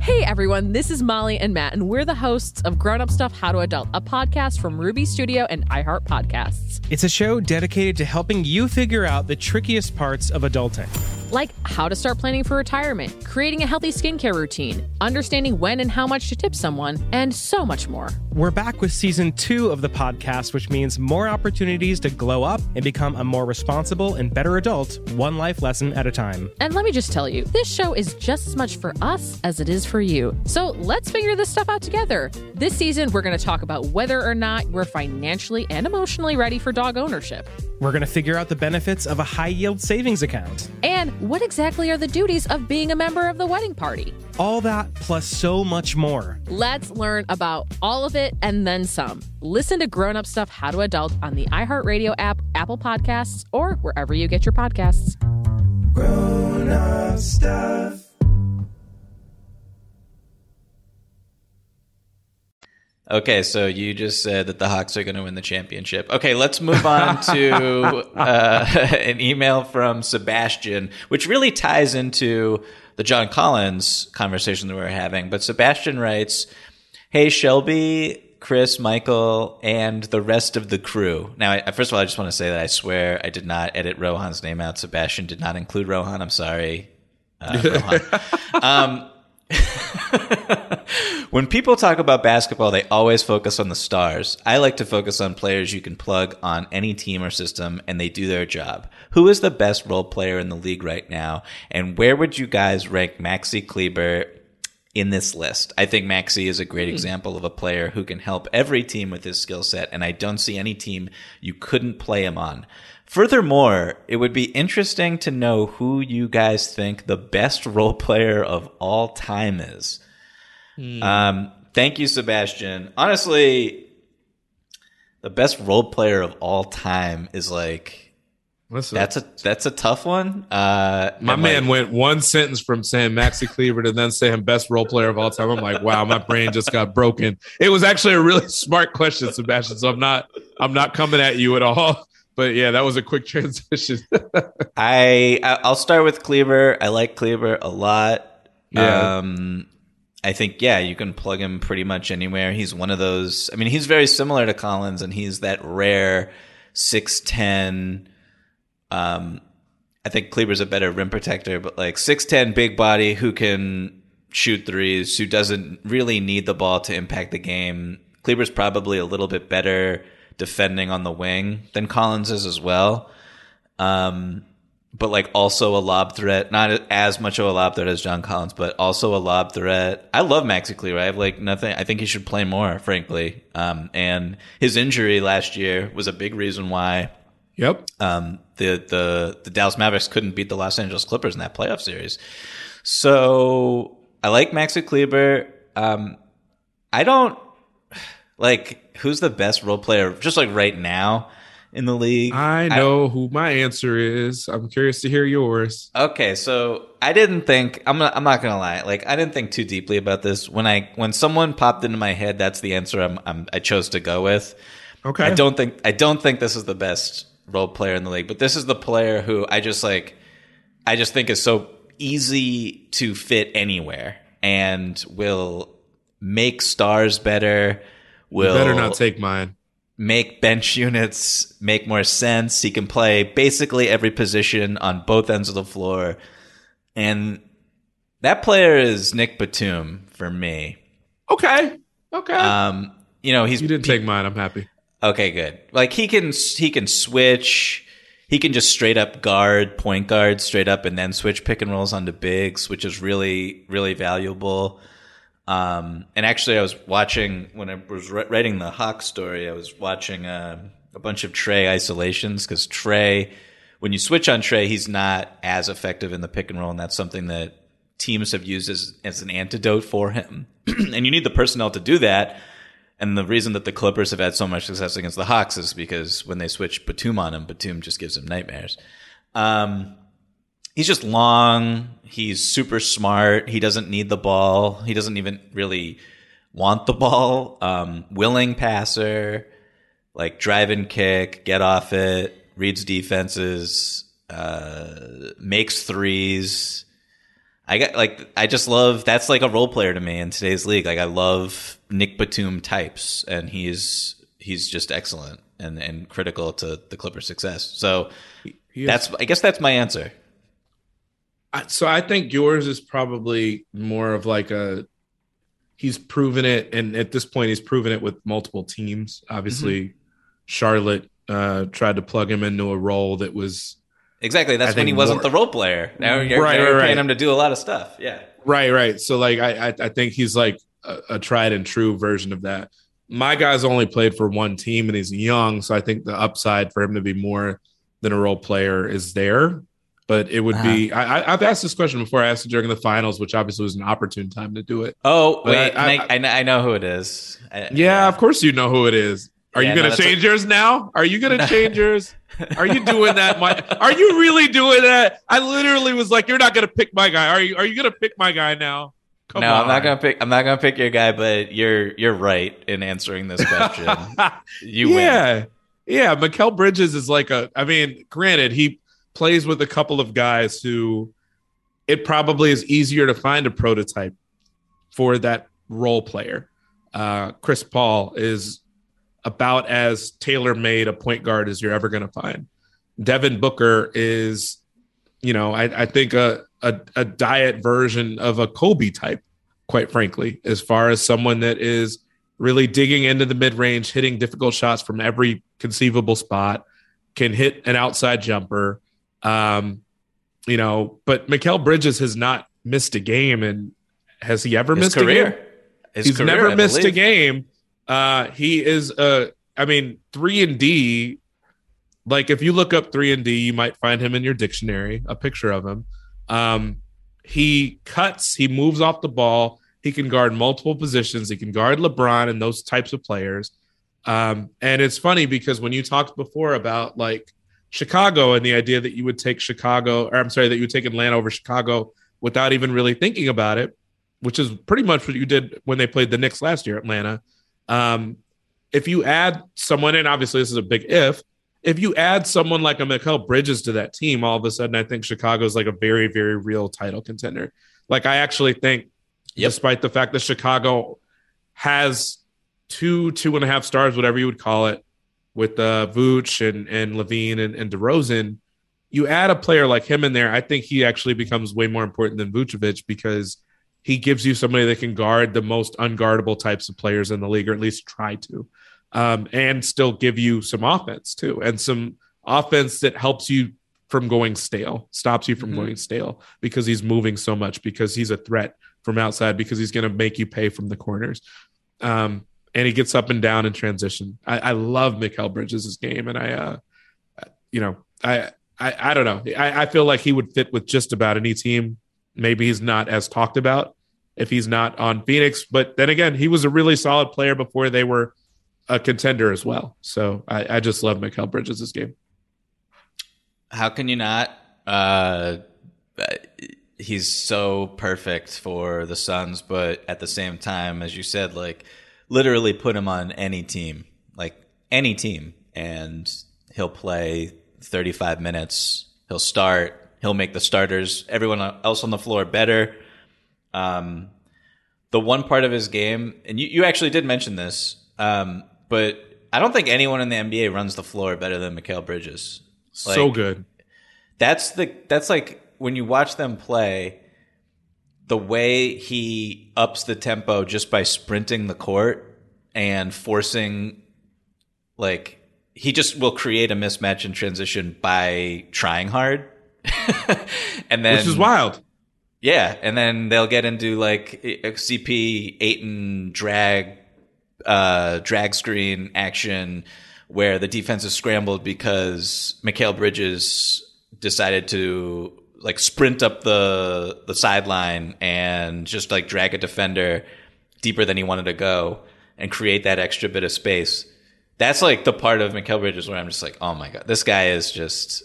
Hey everyone, this is Molly and Matt, and we're the hosts of Grown Up Stuff, How to Adult, a podcast from Ruby Studio and iHeart Podcasts. It's a show dedicated to helping you figure out the trickiest parts of adulting. Like how to start planning for retirement, creating a healthy skincare routine, understanding when and how much to tip someone, and so much more. We're back with season 2 of the podcast, which means more opportunities to glow up and become a more responsible and better adult, one life lesson at a time. And let me just tell you, this show is just as much for us as it is for you. So let's figure this stuff out together. This season, we're going to talk about whether or not we're financially and emotionally ready for dog ownership. We're going to figure out the benefits of a high-yield savings account. And what exactly are the duties of being a member of the wedding party? All that plus so much more. Let's learn about all of it and then some. Listen to Grown Up Stuff, How to Adult on the iHeartRadio app, Apple Podcasts, or wherever you get your podcasts. Grown Up Stuff. Okay, so you just said that the Hawks are going to win the championship. Okay, let's move on to an email from Sebastian, which really ties into the John Collins conversation that we were having. But Sebastian writes, "Hey, Shelby, Chris, Michael, and the rest of the crew." Now, first of all, I just want to say that I swear I did not edit Rohan's name out. Sebastian did not include Rohan. I'm sorry, Rohan. When people talk about basketball, they always focus on the stars. I like to focus on players you can plug on any team or system, and they do their job. Who is the best role player in the league right now? And where would you guys rank Maxi Kleber in this list? I think Maxi is a great example of a player who can help every team with his skill set, and I don't see any team you couldn't play him on. Furthermore, it would be interesting to know who you guys think the best role player of all time is. Thank you, Sebastian. Honestly, the best role player of all time is like, listen, that's a tough one. My man went one sentence from saying Maxi Kleber to then saying best role player of all time. I'm like, wow, my brain just got broken. It was actually a really smart question, Sebastian. So I'm not coming at you at all. But yeah, that was a quick transition. I'll start with Kleber. I like Kleber a lot. Yeah. I think, yeah, you can plug him pretty much anywhere. He's one of those. I mean, he's very similar to Collins, and he's that rare 6'10". I think Kleber's a better rim protector, but like 6'10", big body, who can shoot threes, who doesn't really need the ball to impact the game. Kleber's probably a little bit better defending on the wing than Collins is as well. But like also a lob threat, not as much of a lob threat as John Collins, but also a lob threat. I love Maxi Kleber. I have like nothing. I think he should play more, frankly. And his injury last year was a big reason why. Yep. The Dallas Mavericks couldn't beat the Los Angeles Clippers in that playoff series. So I like Maxi Kleber. I don't like who's the best role player just like right now in the league. I know who my answer is. I'm curious to hear yours. Okay, so I didn't think I'm not gonna lie. Like I didn't think too deeply about this when someone popped into my head. That's the answer I chose to go with. Okay, I don't think this is the best role player in the league, but this is the player who I just think is so easy to fit anywhere and will make stars better. Will you better not take mine. Make bench units make more sense. He can play basically every position on both ends of the floor. And that player is Nick Batum for me. Okay. You didn't take mine. I'm happy. Okay, good. Like he can switch. He can just straight up guard, point guard, straight up, and then switch pick and rolls onto bigs, which is really, really valuable. And actually I was watching when I was writing the Hawk story, I was watching a bunch of Trae isolations because Trae, when you switch on Trae, he's not as effective in the pick and roll. And that's something that teams have used as an antidote for him. And you need the personnel to do that. And the reason that the Clippers have had so much success against the Hawks is because when they switch Batum on him, Batum just gives him nightmares. He's just long. He's super smart. He doesn't need the ball. He doesn't even really want the ball. Willing passer, like drive and kick, get off it, reads defenses, makes threes. I just love, that's like a role player to me in today's league. Like I love Nick Batum types, and he's just excellent and critical to the Clippers' success. So I guess that's my answer. So I think yours is probably more of like a, he's proven it. And at this point, he's proven it with multiple teams. Obviously, Charlotte tried to plug him into a role that was. Exactly. That's when he wasn't the role player. Now you're paying him to do a lot of stuff. Yeah. Right. Right. So like, I think he's like a tried and true version of that. My guy's only played for one team and he's young. So I think the upside for him to be more than a role player is there. But it would be, I've asked this question before. I asked it during the finals, which obviously was an opportune time to do it. Oh, but wait, I know who it is. Yeah, of course you know who it is. Are you going to change yours now? Are you doing that? Are you really doing that? I literally was like, you're not going to pick my guy. Are you going to pick my guy now? Come on. I'm not going to pick your guy, but you're right in answering this question. You win. Yeah, Mikal Bridges is like granted, he plays with a couple of guys who it probably is easier to find a prototype for that role player. Chris Paul is about as tailor-made a point guard as you're ever going to find. Devin Booker is, I think a diet version of a Kobe type, quite frankly, as far as someone that is really digging into the mid-range, hitting difficult shots from every conceivable spot, can hit an outside jumper. But Mikal Bridges has not missed a game, and has he ever missed a game? He's never missed a game. He is 3 and D, like if you look up 3 and D, you might find him in your dictionary, a picture of him. He cuts, he moves off the ball. He can guard multiple positions. He can guard LeBron and those types of players. And it's funny because when you talked before about like Chicago and the idea that you would take Atlanta over Chicago without even really thinking about it, which is pretty much what you did when they played the Knicks last year, Atlanta. If you add someone, and obviously this is a big if you add someone like a Mikal Bridges to that team, all of a sudden I think Chicago is like a very, very real title contender. Like I actually think, despite the fact that Chicago has two and a half stars, whatever you would call it, with Vooch and Levine and DeRozan, you add a player like him in there, I think he actually becomes way more important than Vucevic because he gives you somebody that can guard the most unguardable types of players in the league, or at least try to, and still give you some offense too, and some offense that helps you from going stale, stops you from going stale because he's moving so much, because he's a threat from outside, because he's going to make you pay from the corners. And he gets up and down in transition. I love Mikal Bridges' game, and I don't know. I feel like he would fit with just about any team. Maybe he's not as talked about if he's not on Phoenix, but then again, he was a really solid player before they were a contender as well. So I just love Mikal Bridges' game. How can you not? He's so perfect for the Suns, but at the same time, as you said, like, literally put him on any team, and he'll play 35 minutes. He'll start. He'll make the starters, everyone else on the floor, better. The one part of his game, and you actually did mention this, but I don't think anyone in the NBA runs the floor better than Mikal Bridges. Like, so good. That's like when you watch them play. The way he ups the tempo just by sprinting the court and forcing, like, he just will create a mismatch in transition by trying hard. And then, which is wild. Yeah. And then they'll get into like CP, Ayton drag screen action where the defense is scrambled because Mikal Bridges decided to like sprint up the sideline and just like drag a defender deeper than he wanted to go. and create that extra bit of space. That's like the part of Mikal Bridges where I'm just like, oh my God, this guy is just,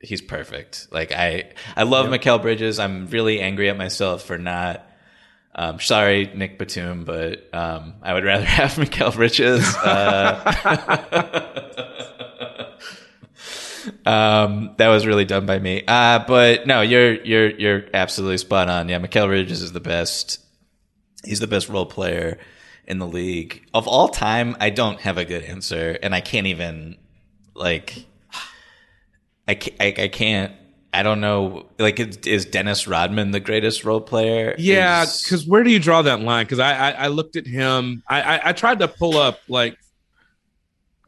he's perfect. Like I love Mikal Bridges. I'm really angry at myself for not, sorry, Nick Batum, but, I would rather have Mikal Bridges. That was really done by me. But no, you're absolutely spot on. Yeah. Mikal Bridges is the best. He's the best role player in the league of all time. I don't have a good answer, and I can't even like, I don't know. Like, is Dennis Rodman the greatest role player? Yeah. Cause where do you draw that line? Cause I looked at him. I tried to pull up like,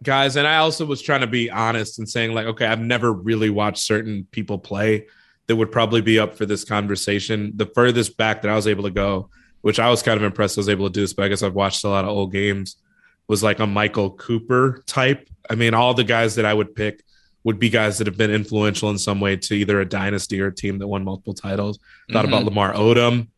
guys, and I also was trying to be honest and saying like, okay, I've never really watched certain people play that would probably be up for this conversation. The furthest back that I was able to go, which I was kind of impressed I was able to do this, but I guess I've watched a lot of old games, was like a Michael Cooper type. I mean, all the guys that I would pick would be guys that have been influential in some way to either a dynasty or a team that won multiple titles. Thought about Lamar Odom.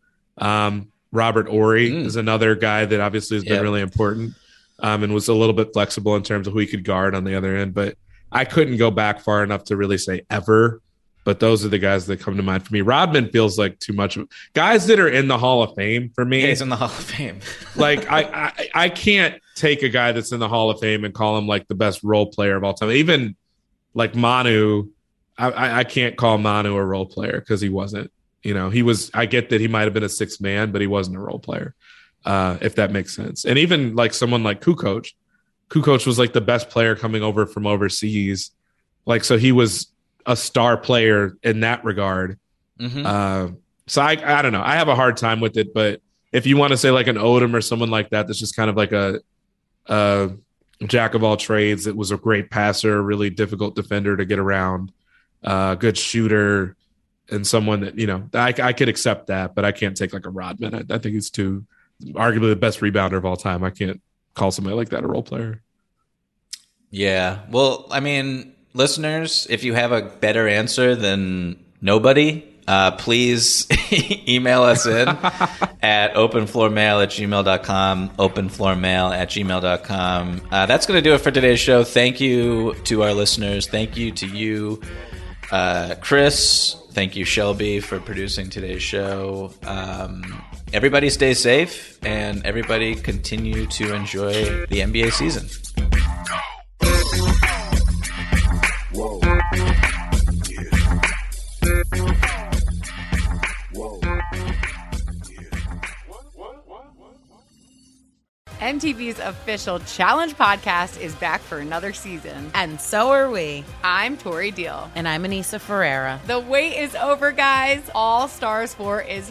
Robert Horry is another guy that obviously has been really important. And was a little bit flexible in terms of who he could guard on the other end. But I couldn't go back far enough to really say ever. But those are the guys that come to mind for me. Rodman feels like too much. Guys that are in the Hall of Fame for me. He's in the Hall of Fame. Like, I can't take a guy that's in the Hall of Fame and call him, like, the best role player of all time. Even, like, Manu, I can't call Manu a role player because he wasn't. You know, he was – I get that he might have been a sixth man, but he wasn't a role player. If that makes sense. And even like someone like Kukoc was like the best player coming over from overseas. Like, so he was a star player in that regard. So I don't know. I have a hard time with it, but if you want to say like an Odom or someone like that, that's just kind of like a jack of all trades. It was a great passer, really difficult defender to get around, good shooter, and someone that, you know, I could accept that, but I can't take like a Rodman. I think he's too, arguably the best rebounder of all time. I can't call somebody like that a role player. Yeah. Well, I mean, listeners, if you have a better answer than nobody, please email us in at openfloormail@gmail.com, openfloormail@gmail.com. That's going to do it for today's show. Thank you to our listeners. Thank you to you, Chris. Thank you, Shelby, for producing today's show. Everybody stay safe, and everybody continue to enjoy the NBA season. Whoa. Yeah. Whoa. Yeah. MTV's official Challenge podcast is back for another season. And so are we. I'm Tori Deal. And I'm Anissa Ferreira. The wait is over, guys. All Stars 4 is